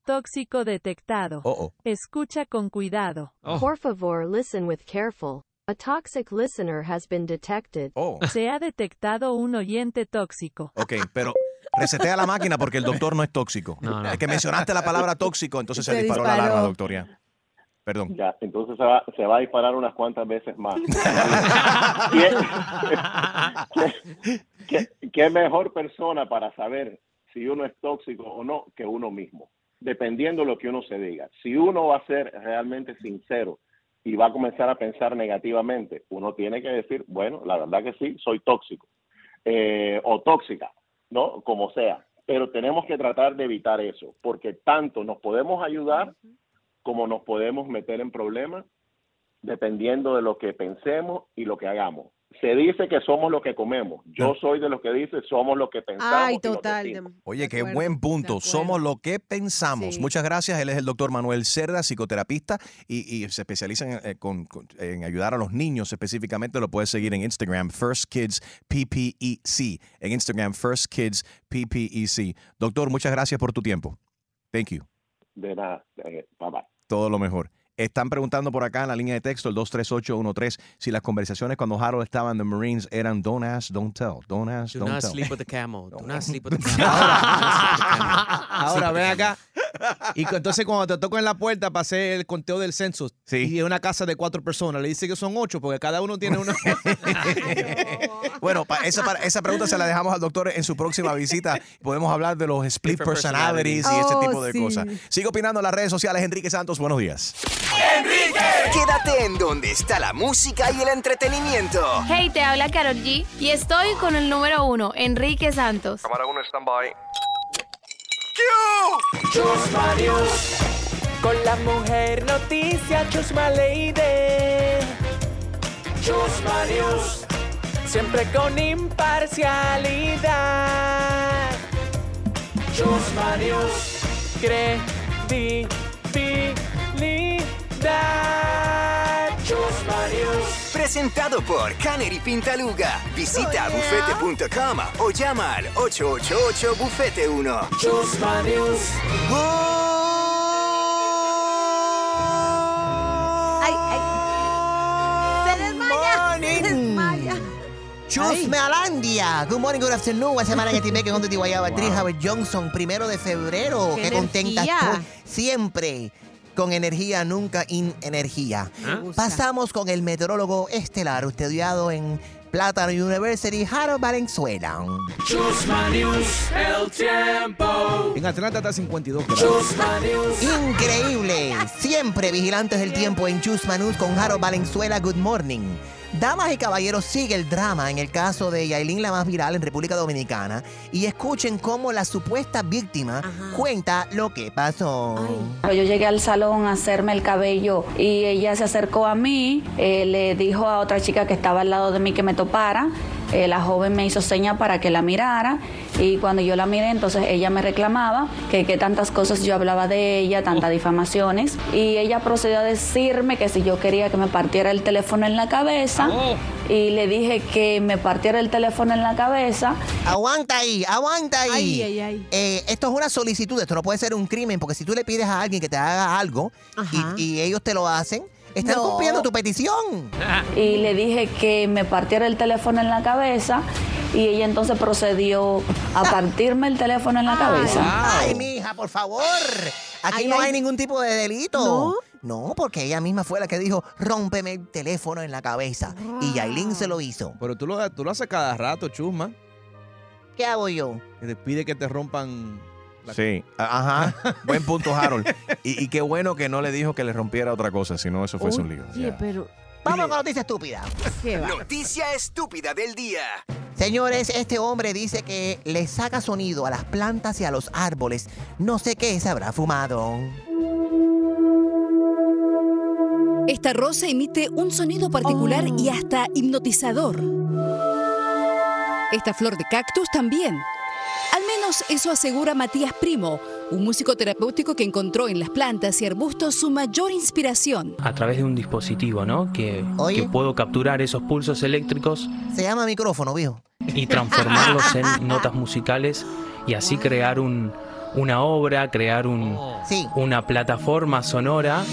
Tóxico detectado. Uh-oh. Escucha con cuidado. Oh. Por favor, listen with careful. A toxic listener has been detected. Oh. Se ha detectado un oyente tóxico. Ok, pero resetea la máquina porque el doctor no es tóxico. No, no. Es que mencionaste la palabra tóxico, entonces se, se disparó, disparó la alarma, doctor. Ya. Perdón. Ya, entonces se va, se va a disparar unas cuantas veces más. ¿Qué, qué, ¿Qué mejor persona para saber si uno es tóxico o no que uno mismo? Dependiendo de lo que uno se diga. Si uno va a ser realmente sincero y va a comenzar a pensar negativamente, uno tiene que decir, bueno, la verdad que sí, soy tóxico eh, o tóxica, ¿no? Como sea. Pero tenemos que tratar de evitar eso, porque tanto nos podemos ayudar como nos podemos meter en problemas dependiendo de lo que pensemos y lo que hagamos. Se dice que somos lo que comemos. Yo soy de los que dice somos lo que pensamos. Ay, total. Y lo que Oye, qué buen punto. Somos lo que pensamos. Sí. Muchas gracias. Él es el doctor Manuel Cerda, psicoterapista, y, y se especializa en, eh, con, con, en ayudar a los niños específicamente. Lo puedes seguir en Instagram, First Kids P P E C. En Instagram, First Kids P P E C. Doctor, muchas gracias por tu tiempo. Thank you. De nada. Bye bye. Todo lo mejor. Están preguntando por acá en la línea de texto, el dos tres ocho uno tres, si las conversaciones cuando Harold estaba en The Marines eran don't ask, don't tell, don't ask, don't tell. Do not sleep with the camel, do not sleep with the camel. Ahora, ahora ven acá, Y entonces cuando te tocan en la puerta para hacer el conteo del censo, sí. Y es una casa de cuatro personas, le dice que son ocho porque cada uno tiene una. Bueno, para esa, para esa pregunta se la dejamos al doctor en su próxima visita. Podemos hablar de los split personalities y ese tipo de oh, sí. cosas. Sigue opinando en las redes sociales. Enrique Santos, buenos días. ¡Enrique! Quédate en donde está la música y el entretenimiento. Hey, te habla Karol G y estoy con el número uno, Enrique Santos. Cámara uno, stand-by. Chusma News. Con la mujer noticia, Chusma Lady. Chusma News. Siempre con imparcialidad. Chusma News. Credibilidad. Chusma News. Presentado por Canary Pintaluga. Visita oh, yeah. bufete punto com o llama al ocho ocho ocho bufete uno. Chusma News. Ay, ay. Se desmaya. Se desmaya. Chusma Alandia. Good morning, good afternoon. Una semana que te ve que donde te guayaba. Actriz Howard Johnson, primero de febrero. Qué, Qué contenta estoy siempre. Con energía, nunca in energía. ¿Ah? Pasamos con el meteorólogo estelar, estudiado en Plátano University, Jaro Valenzuela. Chusma News, el tiempo. En Atlanta está cincuenta y dos grados. Chusma News. Increíble. Siempre vigilantes del tiempo en Chusma News con Jaro Valenzuela. Good morning. Damas y caballeros, sigue el drama en el caso de Yailin la más viral en República Dominicana y escuchen cómo la supuesta víctima Ajá. cuenta lo que pasó. Ay. Yo llegué al salón a hacerme el cabello y ella se acercó a mí, eh, le dijo a otra chica que estaba al lado de mí que me topara, eh, la joven me hizo seña para que la mirara y cuando yo la miré entonces ella me reclamaba que, que tantas cosas yo hablaba de ella, tantas difamaciones y ella procedió a decirme que si yo quería que me partiera el teléfono en la cabeza. Oh. Y le dije que me partiera el teléfono en la cabeza. Aguanta ahí, aguanta ahí. Ay, ay, ay. Eh, esto es una solicitud, esto no puede ser un crimen, porque si tú le pides a alguien que te haga algo y, y ellos te lo hacen, están no. cumpliendo tu petición. Y le dije que me partiera el teléfono en la cabeza y ella entonces procedió a partirme el teléfono en la cabeza. Ay, ay mi hija, por favor. Aquí ay, no hay ay. ningún tipo de delito. ¿No? No, porque ella misma fue la que dijo, rómpeme el teléfono en la cabeza. Wow. Y Yailin se lo hizo. Pero tú lo, tú lo haces cada rato, Chusma. ¿Qué hago yo? Que te pide que te rompan... La sí, ajá. Buen punto, Harold. y, y qué bueno que no le dijo que le rompiera otra cosa, si no eso fuese Oye, un lío. Yeah. Pero... Vamos con noticia estúpida. Noticia estúpida del día. Señores, este hombre dice que le saca sonido a las plantas y a los árboles. No sé qué se habrá fumado. Esta rosa emite un sonido particular oh. y hasta hipnotizador. Esta flor de cactus también. Al menos eso asegura Matías Primo, un músico terapéutico que encontró en las plantas y arbustos su mayor inspiración. A través de un dispositivo, ¿no? Que, que puedo capturar esos pulsos eléctricos. Se llama micrófono, viejo. Y transformarlos en notas musicales y así crear un, una obra, crear un, sí. una plataforma sonora.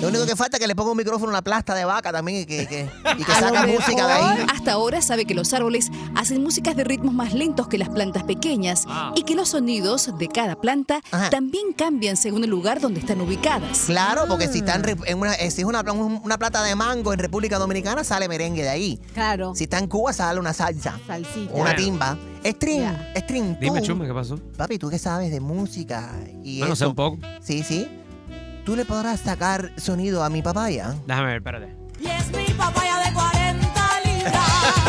Lo único que falta es que le ponga un micrófono a una plasta de vaca también y que, que, y que saca música de ahí. Hasta ahora sabe que los árboles hacen músicas de ritmos más lentos que las plantas pequeñas wow. y que los sonidos de cada planta Ajá. también cambian según el lugar donde están ubicadas. Claro, porque ah. si están en una, si es una, una planta de mango en República Dominicana, sale merengue de ahí. Claro. Si está en Cuba, sale una salsa. Salsita. Una timba. Extreme, yeah. Extreme. Dime, Chusma, ¿qué pasó? Papi, ¿tú qué sabes de música? Y bueno, sé un poco. Sí, sí. ¿Tú le podrás sacar sonido a mi papaya? Déjame ver, espérate. Y es mi papaya de cuarenta libras.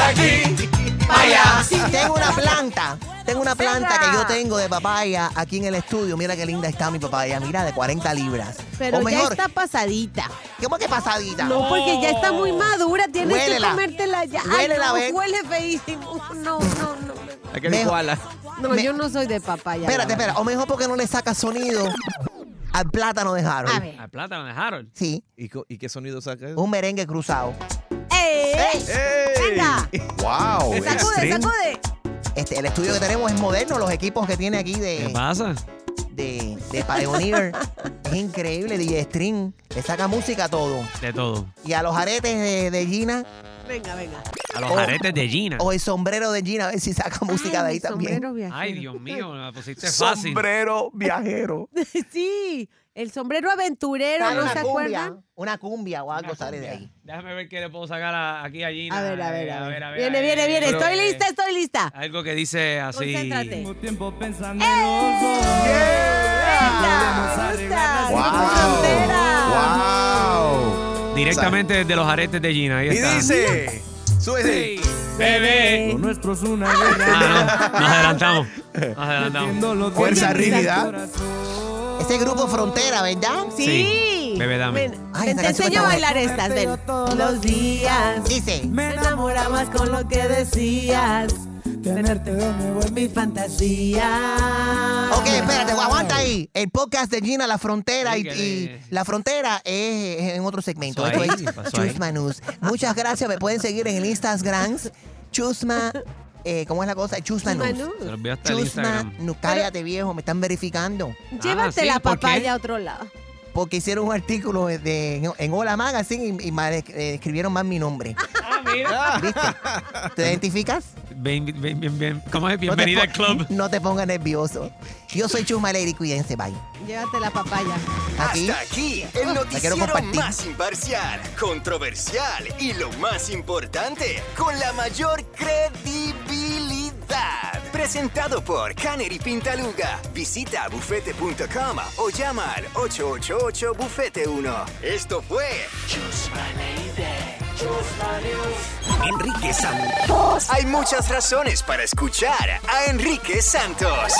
Aquí, allá. Sí, tengo una planta. Tengo una planta que yo tengo de papaya aquí en el estudio. Mira qué linda está mi papaya. Mira, de cuarenta libras. Pero o mejor, ya está pasadita. ¿Cómo que pasadita? No, porque ya está muy madura. Tienes Huélela. que comértela ya. Huélela, Ay, no, huele feísimo. No, no, no. Hay que iguala. No, me... yo no soy de papaya. Espérate, espera. O mejor porque no le sacas sonido. Al plátano de Harold. ¿Al plátano de Harold? Sí. ¿Y, ¿Y qué sonido saca eso? Un merengue cruzado. ¡Ey! ¡Ey! ¡Ey! ¡Venga! ¡Wow! ¡Sacude, sacude! Este, el estudio que tenemos es moderno. Los equipos que tiene aquí de... ¿Qué pasa? De, de Pioneer. Es increíble. D J Extreme. Le saca música a todo. De todo. Y a los aretes de, de Gina... Venga, venga. a los o, aretes de Gina. O el sombrero de Gina, a ver si saca música Ay, de ahí también. Viajero. Ay, Dios mío, me la pusiste fácil. Sombrero viajero. Sí, el sombrero aventurero, ah, ¿no se cumbia, acuerdan? Una cumbia o algo sale de ahí. Déjame ver qué le puedo sacar a, aquí a Gina. A ver, a ver, a ver. A ver viene, a ver, viene, viene. Estoy lista, estoy lista. Algo que dice así. Concéntrate. Directamente desde los aretes de Gina. Ahí está. Y dice, súbete. Sí. Bebé. Con nuestros una ah, no. Nos adelantamos. Nos adelantamos. Fuerza, realidad. Este grupo Frontera, ¿verdad? Sí. sí. Bebé, dame. Ay, te enseño a bailar estas. De los días. Dice. Me enamorabas con lo que decías. Tenerte de nuevo en mi fantasía. Ok, espérate, aguanta ahí. El podcast de Gina La Frontera y, y La Frontera es, es en otro segmento. Esto es Chusma News. Muchas gracias, me pueden seguir en el Instagram. Chusma, eh, ¿cómo es la cosa? Chusma News. Chusma News. Cállate, viejo, me están verificando. Llévate ah, ¿sí? la papaya a otro lado. Porque hicieron un artículo de, en Hola Magazine y, y mal, eh, escribieron mal mi nombre. Ah, mira. ¿Viste? ¿Te identificas? Bien, bien, bien, bien. ¿Cómo es? Bienvenida al club. No te pongas nervioso. Yo soy Chusma Lady, cuídense, bye. Llévate la papaya. Aquí, hasta aquí el noticiero más imparcial, controversial y lo más importante, con la mayor credibilidad. Presentado por Canary Pintaluga. Visita bufete punto com o llama al ocho ocho ocho bufete uno. Esto fue Chusma Lady. Chusma News. Enrique Santos. Hay muchas razones para escuchar a Enrique Santos.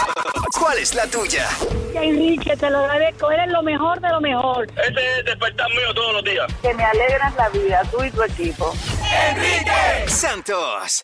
¿Cuál es la tuya? Enrique, te lo agradezco. Eres lo mejor de lo mejor. Este es el despertar mío todos los días. Que me alegran la vida, tú y tu equipo. Enrique Santos.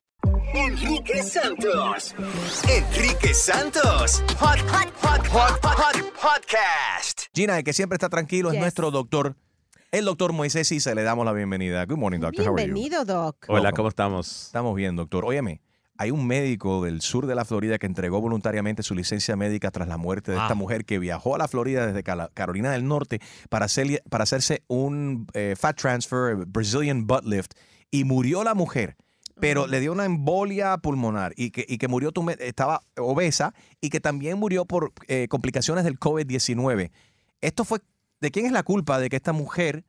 Enrique Santos. Enrique Santos. Hot, hot, hot, hot, hot, hot podcast. Gina, el que siempre está tranquilo, yes, es nuestro doctor, el doctor Moisés Isa. Le damos la bienvenida. Good morning, doctor. Bienvenido, how are you? Doc. Hola, ¿cómo estamos? Estamos bien, doctor. Óyeme, hay un médico del sur de la Florida que entregó voluntariamente su licencia médica tras la muerte de ah. esta mujer que viajó a la Florida desde Carolina del Norte para, hacer, para hacerse un eh, fat transfer, Brazilian butt lift, y murió la mujer. Pero le dio una embolia pulmonar y que, y que murió, estaba obesa y que también murió por eh, complicaciones del COVID diecinueve. Esto fue, ¿de quién es la culpa de que esta mujer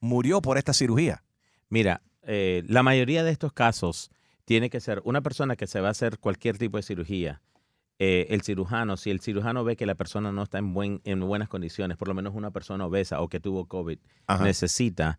murió por esta cirugía? Mira, eh, la mayoría de estos casos tiene que ser una persona que se va a hacer cualquier tipo de cirugía. Eh, el cirujano, si el cirujano ve que la persona no está en, buen, en buenas condiciones, por lo menos una persona obesa o que tuvo COVID, Ajá. necesita,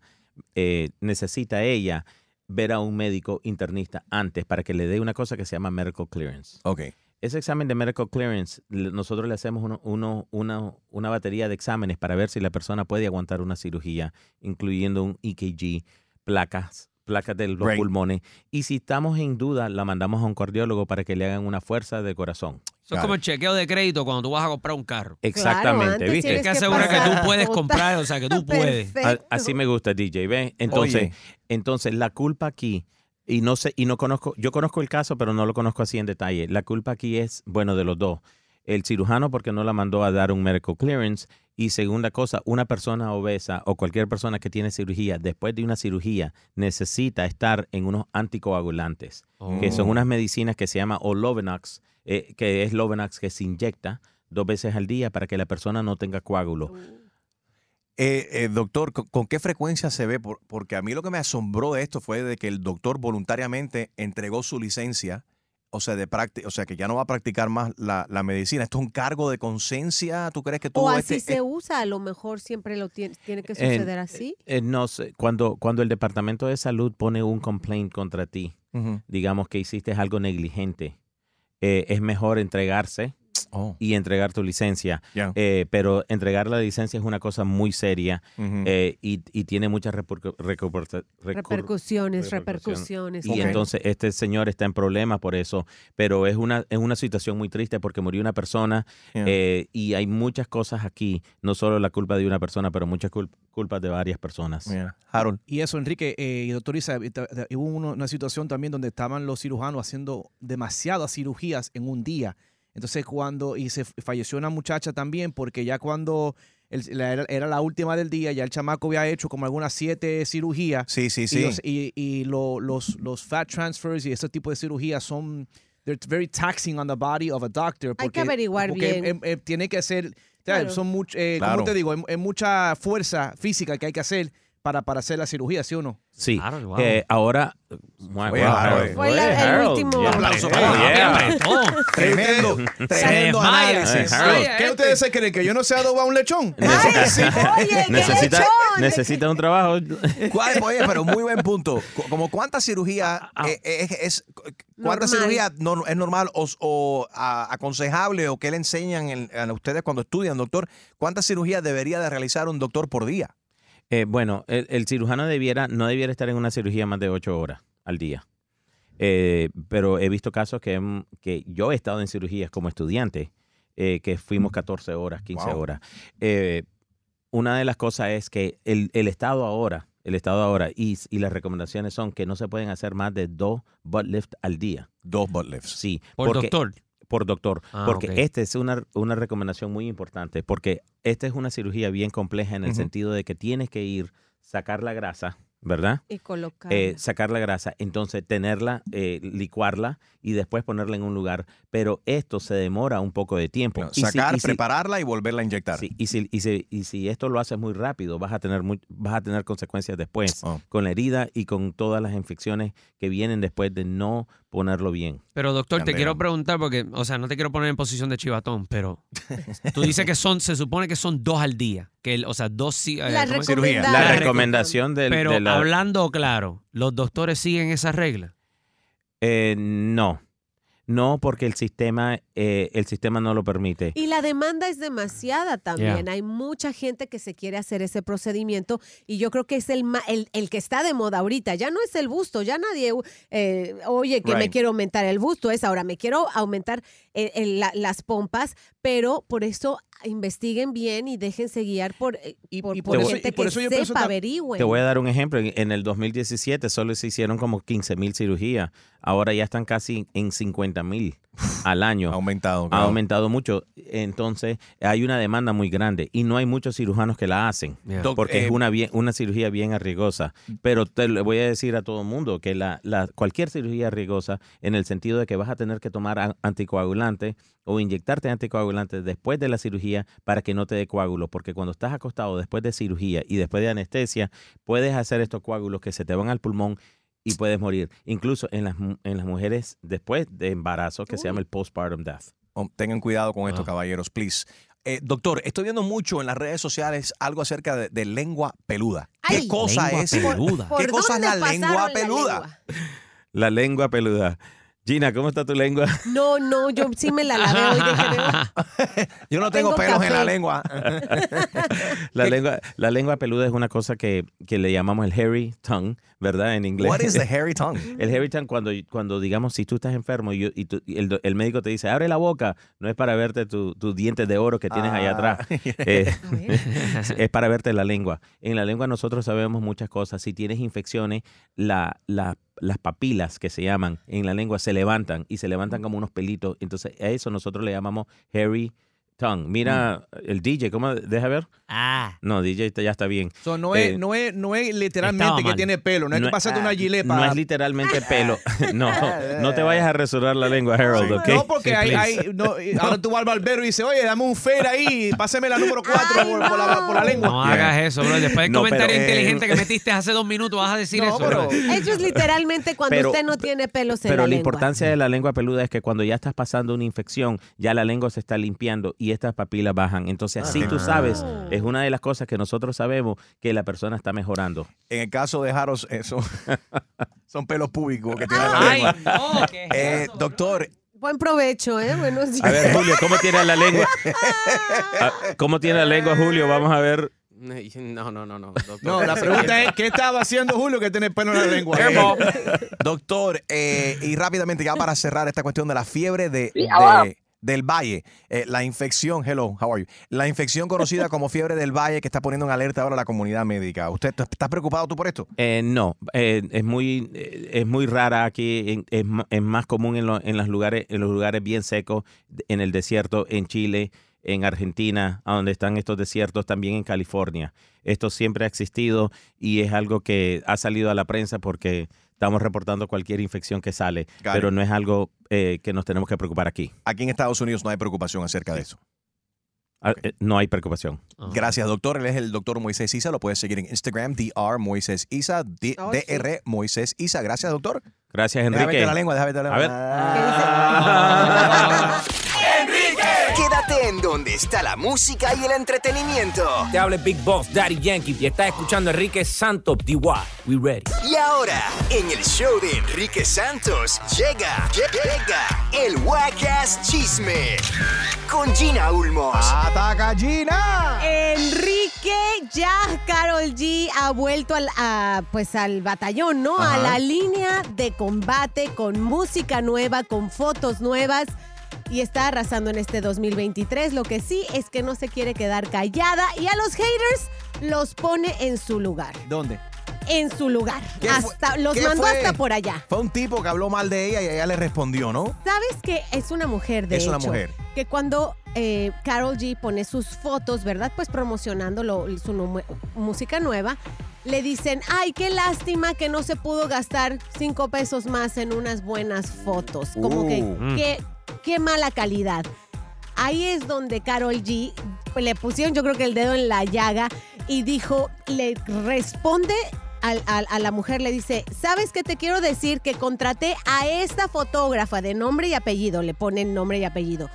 eh, necesita ella ver a un médico internista antes para que le dé una cosa que se llama medical clearance. Okay. Ese examen de medical clearance, nosotros le hacemos uno, uno, una, una batería de exámenes para ver si la persona puede aguantar una cirugía, incluyendo un E K G, placas, placas de los right. pulmones. Y si estamos en duda, la mandamos a un cardiólogo para que le hagan una fuerza de corazón. Eso es como el chequeo de crédito cuando tú vas a comprar un carro. Exactamente, claro, ¿viste? Es que asegura que tú puedes comprar, o sea, que tú puedes. A, así me gusta, D J, ¿ves? Entonces, Oye. entonces la culpa aquí, y no sé, y no conozco, yo conozco el caso, pero no lo conozco así en detalle. La culpa aquí es, bueno, de los dos. El cirujano porque no la mandó a dar un medical clearance. Y segunda cosa, una persona obesa o cualquier persona que tiene cirugía, después de una cirugía, necesita estar en unos anticoagulantes, oh. que son unas medicinas que se llama Lovenox, eh, que es Lovenox que se inyecta dos veces al día para que la persona no tenga coágulo. Oh. Eh, eh, doctor, ¿con, ¿con qué frecuencia se ve? Por, porque a mí lo que me asombró de esto fue de que el doctor voluntariamente entregó su licencia. O sea, de practi- o sea, que ya no va a practicar más la, la medicina. ¿Esto es un cargo de conciencia? ¿Tú crees que todo O así este, se es... usa, a lo mejor siempre lo tiene, tiene que suceder eh, así. Eh, no sé, cuando, cuando el Departamento de Salud pone un complaint contra ti, uh-huh. digamos que hiciste algo negligente, eh, es mejor entregarse oh. y entregar tu licencia. Yeah. Eh, pero entregar la licencia es una cosa muy seria uh-huh. eh, y, y tiene muchas repercu- recu- recu- repercusiones. repercusiones. Y okay. entonces este señor está en problemas por eso, pero es una, es una situación muy triste porque murió una persona yeah. eh, y hay muchas cosas aquí, no solo la culpa de una persona, pero muchas cul- culpas de varias personas. Yeah. Harold. Y eso, Enrique, eh, y doctor Isa, hubo una situación también donde estaban los cirujanos haciendo demasiadas cirugías en un día. Entonces cuando, y se falleció una muchacha también, porque ya cuando el, la, era la última del día, ya el chamaco había hecho como algunas siete cirugías. Sí, sí, sí. Y los, y, y lo, los, los fat transfers y ese tipo de cirugías son, they're very taxing on the body of a doctor. Porque, hay que averiguar porque bien. Eh, eh, tiene que ser, claro. son much, eh, claro. como te digo, es, es mucha fuerza física que hay que hacer. Para, para hacer la cirugía, ¿sí o no? Sí. Claro, wow. eh, ahora... Wow, fue wow, Harold. Fue la, el último. Yeah. aplauso para yeah. Tremendo, tremendo análisis. Oye, ¿qué ustedes se creen? ¿Que yo no sé adobar un lechón? Necesita, Ay, oye, ¿qué necesita, lechón? Necesita un trabajo. ¿Cuál? Oye, pero muy buen punto. Como ¿Cuántas cirugías es, es, es, cuántas cirugías no, es normal o, o a, aconsejable o qué le enseñan en, a ustedes cuando estudian, doctor? ¿Cuántas cirugías debería de realizar un doctor por día? Eh, bueno, el, el cirujano debiera no debiera estar en una cirugía más de ocho horas al día. Eh, pero he visto casos que, que yo he estado en cirugías como estudiante, eh, que fuimos catorce horas, quince wow. horas. Eh, una de las cosas es que el, el estado ahora, el estado ahora y, y las recomendaciones son que no se pueden hacer más de dos butt lifts al día. Dos butt lifts. Sí. Por porque, doctor. Por doctor, ah, porque okay. esta es una, una recomendación muy importante, porque esta es una cirugía bien compleja en el uh-huh. sentido de que tienes que ir, sacar la grasa, ¿verdad? Y colocarla. Eh, sacar la grasa, entonces tenerla, eh, licuarla y después ponerla en un lugar. Pero esto se demora un poco de tiempo. No, sacar, si, y prepararla si, y volverla a inyectar. Sí, y, si, y, si, y si esto lo haces muy rápido, vas a tener, muy, vas a tener consecuencias después oh. con la herida y con todas las infecciones que vienen después de no ponerlo bien. Pero doctor, te quiero preguntar porque, o sea, no te quiero poner en posición de chivatón, pero tú dices que son, se supone que son dos al día, que el, o sea, dos la eh, cirugía. La recomendación del... Pero de la... hablando claro, ¿los doctores siguen esas reglas? Eh, no. No, porque el sistema, eh, el sistema no lo permite. Y la demanda es demasiada también. Yeah. Hay mucha gente que se quiere hacer ese procedimiento y yo creo que es el, el, el que está de moda ahorita. Ya no es el busto, ya nadie, eh, oye, que right. me quiero aumentar el busto. Es ahora, me quiero aumentar el, el, la, las pompas, pero por eso... investiguen bien y déjense guiar por, y, por, y por, por eso, gente y por que eso yo sepa, averigüen. Te voy a dar un ejemplo. En, en el dos mil diecisiete solo se hicieron como quince mil cirugías. Ahora ya están casi en cincuenta mil al año. Ha aumentado. Claro. Ha aumentado mucho. Entonces hay una demanda muy grande y no hay muchos cirujanos que la hacen yeah. porque eh, es una, bien, una cirugía bien arriesgosa. Pero te lo voy a decir a todo el mundo que la, la, cualquier cirugía arriesgosa en el sentido de que vas a tener que tomar anticoagulantes o inyectarte anticoagulantes después de la cirugía para que no te dé coágulos, porque cuando estás acostado después de cirugía y después de anestesia, puedes hacer estos coágulos que se te van al pulmón y puedes morir. Incluso en las, en las mujeres después de embarazo, que Uy. se llama el postpartum death. Oh, tengan cuidado con esto, oh. caballeros, please. Eh, doctor, estoy viendo mucho en las redes sociales algo acerca de, de lengua peluda. Ay, ¿Qué cosa es? Peluda. ¿Qué cosa es la lengua peluda? La lengua peluda. Gina, ¿cómo está tu lengua? No, no, yo sí me la lavé hoy. Déjame... Yo no tengo, tengo pelos café. en la lengua. la lengua. La lengua peluda es una cosa que, que le llamamos el hairy tongue, ¿verdad? En inglés. What is the hairy tongue? El hairy tongue, cuando, cuando digamos, si tú estás enfermo y, y, tú, y el, el médico te dice, abre la boca, no es para verte tus tu dientes de oro que tienes ah. allá atrás. eh, es para verte la lengua. En la lengua nosotros sabemos muchas cosas. Si tienes infecciones, la, la las papilas que se llaman en la lengua se levantan y se levantan como unos pelitos. Entonces a eso nosotros le llamamos hairy tongue. Mira mm. el D J, ¿cómo? Deja ver. Ah. No, D J ya está bien. So, no, eh, es, no, es, no es literalmente que tiene pelo. No es no, que pásate ah, una gilepa. No es literalmente pelo. No, no te vayas a resonar la lengua, Harold, ¿ok? No, porque sí, hay, hay, no, ahora tú vas al barbero y dices, oye, dame un fair ahí, páseme la número cuatro Ay, por, no. por, la, por la lengua. No yeah. hagas eso, bro. Después del no, comentario pero, inteligente eh, que metiste hace dos minutos vas a decir no, eso. Pero, eso es literalmente cuando pero, usted no tiene pelos en la lengua. Pero la importancia de la lengua peluda es que cuando ya estás pasando una infección, ya la lengua se está limpiando y y estas papilas bajan. Entonces, así ah. tú sabes, es una de las cosas que nosotros sabemos que la persona está mejorando. En el caso de Harold, eso son pelos públicos que tiene la lengua. No, ¿qué eh, es eso, doctor, bro? Buen provecho, ¿eh? Buenos días. A ver, Julio, ¿cómo tiene la lengua? ¿Cómo tiene la lengua, Julio? Vamos a ver. No, no, no, no. Doctor. No, la pregunta es, ¿qué estaba haciendo Julio que tiene pelo en la lengua? Eh, doctor, eh, y rápidamente, ya para cerrar esta cuestión de la fiebre de... de del Valle, eh, la infección, hello, how are you? La infección conocida como fiebre del Valle que está poniendo en alerta ahora la comunidad médica. ¿Usted estás preocupado tú por esto? Eh, no, eh, es muy eh, es muy rara aquí, es, es más común en, lo, en, los lugares, en los lugares bien secos, en el desierto, en Chile, en Argentina, a donde están estos desiertos, también en California. Esto siempre ha existido y es algo que ha salido a la prensa porque... estamos reportando cualquier infección que sale, Got pero it. no es algo eh, que nos tenemos que preocupar aquí. Aquí en Estados Unidos no hay preocupación acerca de eso. Okay. No hay preocupación. Uh-huh. Gracias, doctor. Él es el doctor Moisés Isa. Lo puedes seguir en Instagram, doctor Moisés Isa, D R Moisés Isa. Gracias, doctor. Gracias, Enrique. Déjame la lengua, déjame la lengua. A ver. Ah. ¡Enrique! Quédate en donde está la música y el entretenimiento. Te habla Big Boss, Daddy Yankee, y estás escuchando a Enrique Santos, D Y. We ready. Y ahora, en el show de Enrique Santos, llega, llega el Wackass Chisme con Gina Ulmos. ¡Ataca, Gina! Enrique, ya Karol G ha vuelto al, a, pues al batallón, ¿no? Ajá. A la línea de combate con música nueva, con fotos nuevas. Y está arrasando en este dos mil veintitrés. Lo que sí es que no se quiere quedar callada y a los haters los pone en su lugar. ¿Dónde? En su lugar. Hasta, los mandó fue? hasta por allá. Fue un tipo que habló mal de ella y ella le respondió, ¿no? Sabes que es una mujer, de hecho. Es una mujer. Que cuando eh, Karol G pone sus fotos, ¿verdad? Pues promocionando lo, su nu- música nueva, le dicen, ay, qué lástima que no se pudo gastar cinco pesos más en unas buenas fotos. Como uh, que, mm. qué, qué mala calidad. Ahí es donde Karol G le pusieron, yo creo que el dedo en la llaga, y dijo, le responde a, a, a la mujer, le dice, ¿sabes qué te quiero decir? Que contraté a esta fotógrafa de nombre y apellido, le ponen nombre y apellido,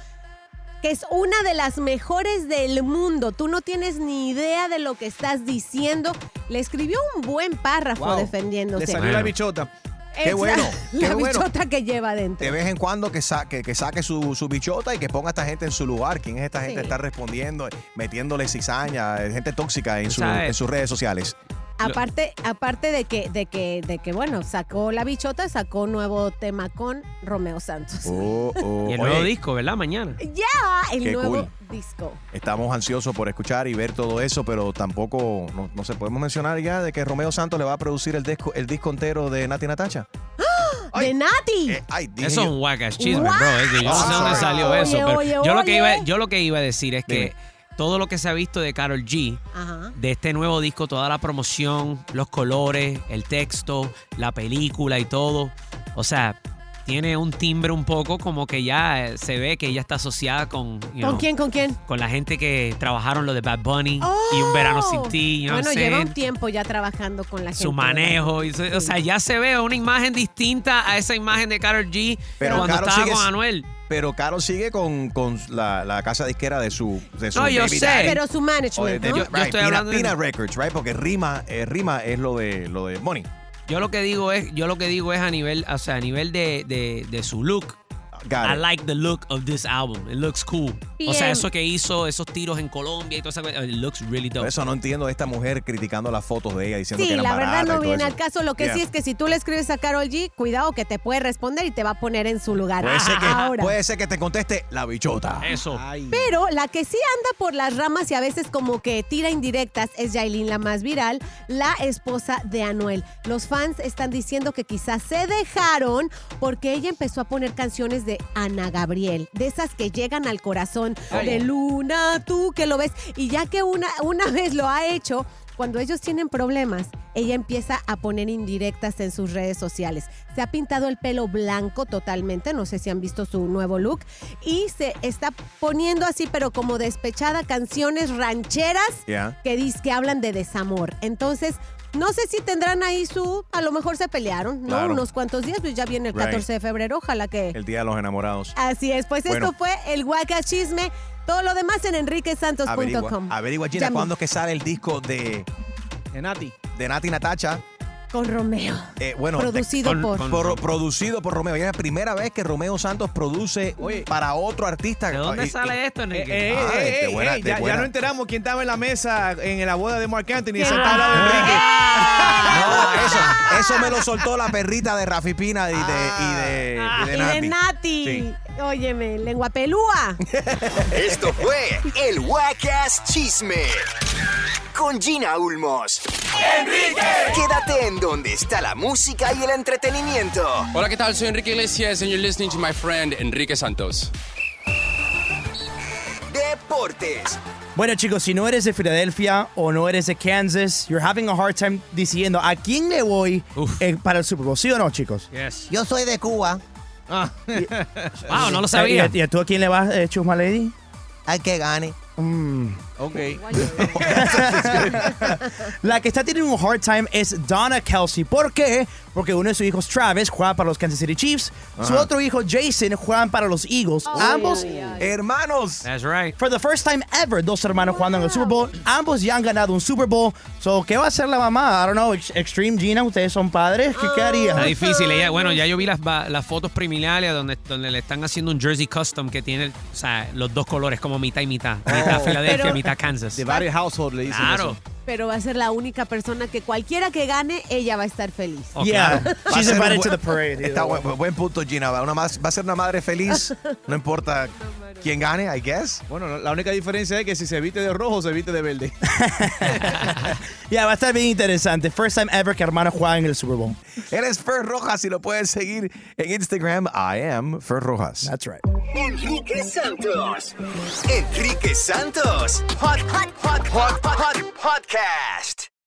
que es una de las mejores del mundo. Tú no tienes ni idea de lo que estás diciendo. Le escribió un buen párrafo wow. defendiéndose. Le salió bueno. la bichota. Qué Exacto. bueno. La qué bichota bueno. que lleva adentro. De vez en cuando que saque, que saque su, su bichota y que ponga a esta gente en su lugar. ¿Quién es esta gente? Sí. Está respondiendo, metiéndole cizaña, gente tóxica en, su, en sus redes sociales. Aparte, aparte de que, de que, de que bueno, sacó la bichota, sacó nuevo tema con Romeo Santos. Oh, oh. Y el nuevo Oye, disco, ¿verdad? Mañana. Ya, yeah, el Qué nuevo cool. disco. Estamos ansiosos por escuchar y ver todo eso, pero tampoco no, no se podemos mencionar ya de que Romeo Santos le va a producir el disco, el disco entero de Nati Natacha. Ay, ¡de Nati! Eh, ay, eso es un guacas chisme, wow. bro. Es que yo oh, no sé dónde salió oye, eso. Pero oye, yo, oye. Lo que iba, yo lo que iba a decir es Dime. que todo lo que se ha visto de Karol G, Ajá. de este nuevo disco, toda la promoción, los colores, el texto, la película y todo, o sea, tiene un timbre un poco como que ya se ve que ella está asociada con... You know, ¿Con quién? ¿Con quién? Con la gente que trabajaron lo de Bad Bunny oh. y Un Verano Sin Ti. You know bueno, lleva un tiempo ya trabajando con la gente. Su manejo. Y, sí. O sea, ya se ve una imagen distinta a esa imagen de Karol G Pero cuando Karol estaba sigue... con Anuel. Pero Karol sigue con, con la, la casa disquera de su... De su no, yo sé. Dad. Pero su management, de, ¿no? Yo, right, yo estoy hablando Pina, de... Pina Records, right? Porque Rima, eh, Rima es lo de, lo de Money. Yo lo que digo es, yo lo que digo es a nivel, o sea, a nivel de, de, de su look. I like the look of this album. It looks cool. Bien. O sea, eso que hizo, esos tiros en Colombia y toda esa cosa, it looks really dope. Por eso no entiendo a esta mujer criticando las fotos de ella diciendo sí, que eran baratas. Sí, la verdad no viene al caso. Lo que yeah. sí es que si tú le escribes a Karol G, cuidado que te puede responder y te va a poner en su lugar. Puede ser que, Ahora. Puede ser que te conteste la bichota. Eso. Ay. Pero la que sí anda por las ramas y a veces como que tira indirectas es Yailin la más viral, la esposa de Anuel. Los fans están diciendo que quizás se dejaron porque ella empezó a poner canciones de Ana Gabriel, de esas que llegan al corazón, Ay. de Luna, tú que lo ves, y ya que una, una vez lo ha hecho, cuando ellos tienen problemas, ella empieza a poner indirectas en sus redes sociales. Se ha pintado el pelo blanco totalmente, no sé si han visto su nuevo look, y se está poniendo así, pero como despechada, canciones rancheras yeah. que, dis, que hablan de desamor. Entonces, no sé si tendrán ahí su... A lo mejor se pelearon, ¿no? Claro. Unos cuantos días, pues ya viene el catorce de febrero, ojalá que... El Día de los Enamorados. Así es, pues bueno. esto fue el Guaca Chisme. Todo lo demás en enrique santos punto com. Averigua, Gina, ¿cuándo es que sale el disco de... De Nati. De Nati Natacha. Con Romeo. Eh, bueno, producido de, con, por... por producido por Romeo. Ya es la primera vez que Romeo Santos produce Oye, para otro artista. ¿De dónde eh, sale eh, esto, Enrique? Eh, eh, ah, eh, eh, buena, eh, ya, ya no enteramos quién estaba en la mesa en la boda de Marc Anthony. Y se está hablando de Enrique. Ah, no, eso, eso me lo soltó la perrita de Rafi Pina y de, ah, y de, ah, y de Nati. Y de Nati. Sí. Óyeme, lengua pelúa. Esto fue el Guacas Chisme con Gina Ulmos. ¡Enrique! Quédate en donde está la música y el entretenimiento. Hola, ¿qué tal? Soy Enrique Iglesias and you're listening to my friend Enrique Santos. Deportes. Bueno, chicos, si no eres de Filadelfia o no eres de Kansas, you're having a hard time diciendo a quién le voy eh, para el Super Bowl. ¿Sí o no, chicos? Yes. Yo soy de Cuba. Ah. Y, wow, no lo sabía. ¿Y, y tú a quién le vas, eh, Chusma Lady? Al que gane. Mm. Okay. La que está teniendo un hard time es Donna Kelsey. ¿Por qué? Porque uno de sus hijos, Travis, juega para los Kansas City Chiefs. Uh-huh. Su otro hijo, Jason, juega para los Eagles. Oh, ambos yeah, yeah. hermanos. That's right. For the first time ever, dos hermanos oh, jugando yeah. en el Super Bowl. Ambos ya han ganado un Super Bowl. So, ¿qué va a hacer la mamá? I don't know. Extreme, Gina, ustedes son padres. ¿Qué, oh, ¿qué haría? Está difícil. Ella, bueno, ya yo vi las, las fotos preliminares donde, donde le están haciendo un jersey custom que tiene, o sea, los dos colores como mitad y mitad. Oh. Mitad Filadelfia, mitad Kansas. De varios households le dicen claro. eso. Pero va a ser la única persona que cualquiera que gane, ella va a estar feliz. Okay. Yeah. She's invited to the parade. Está buen, buen punto, Gina. Una más, va a ser una madre feliz, no importa quién gane, I guess. Bueno, la única diferencia es que si se viste de rojo, se viste de verde. Yeah, va a estar bien interesante. First time ever que hermanos juegan en el Super Bowl. Él es Fer Rojas y lo pueden seguir en Instagram. I am Fer Rojas. That's right. Enrique Santos. Enrique Santos. Hot, hot, hot, hot, hot, hot, hot. Podcast.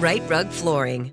Right Rug Flooring.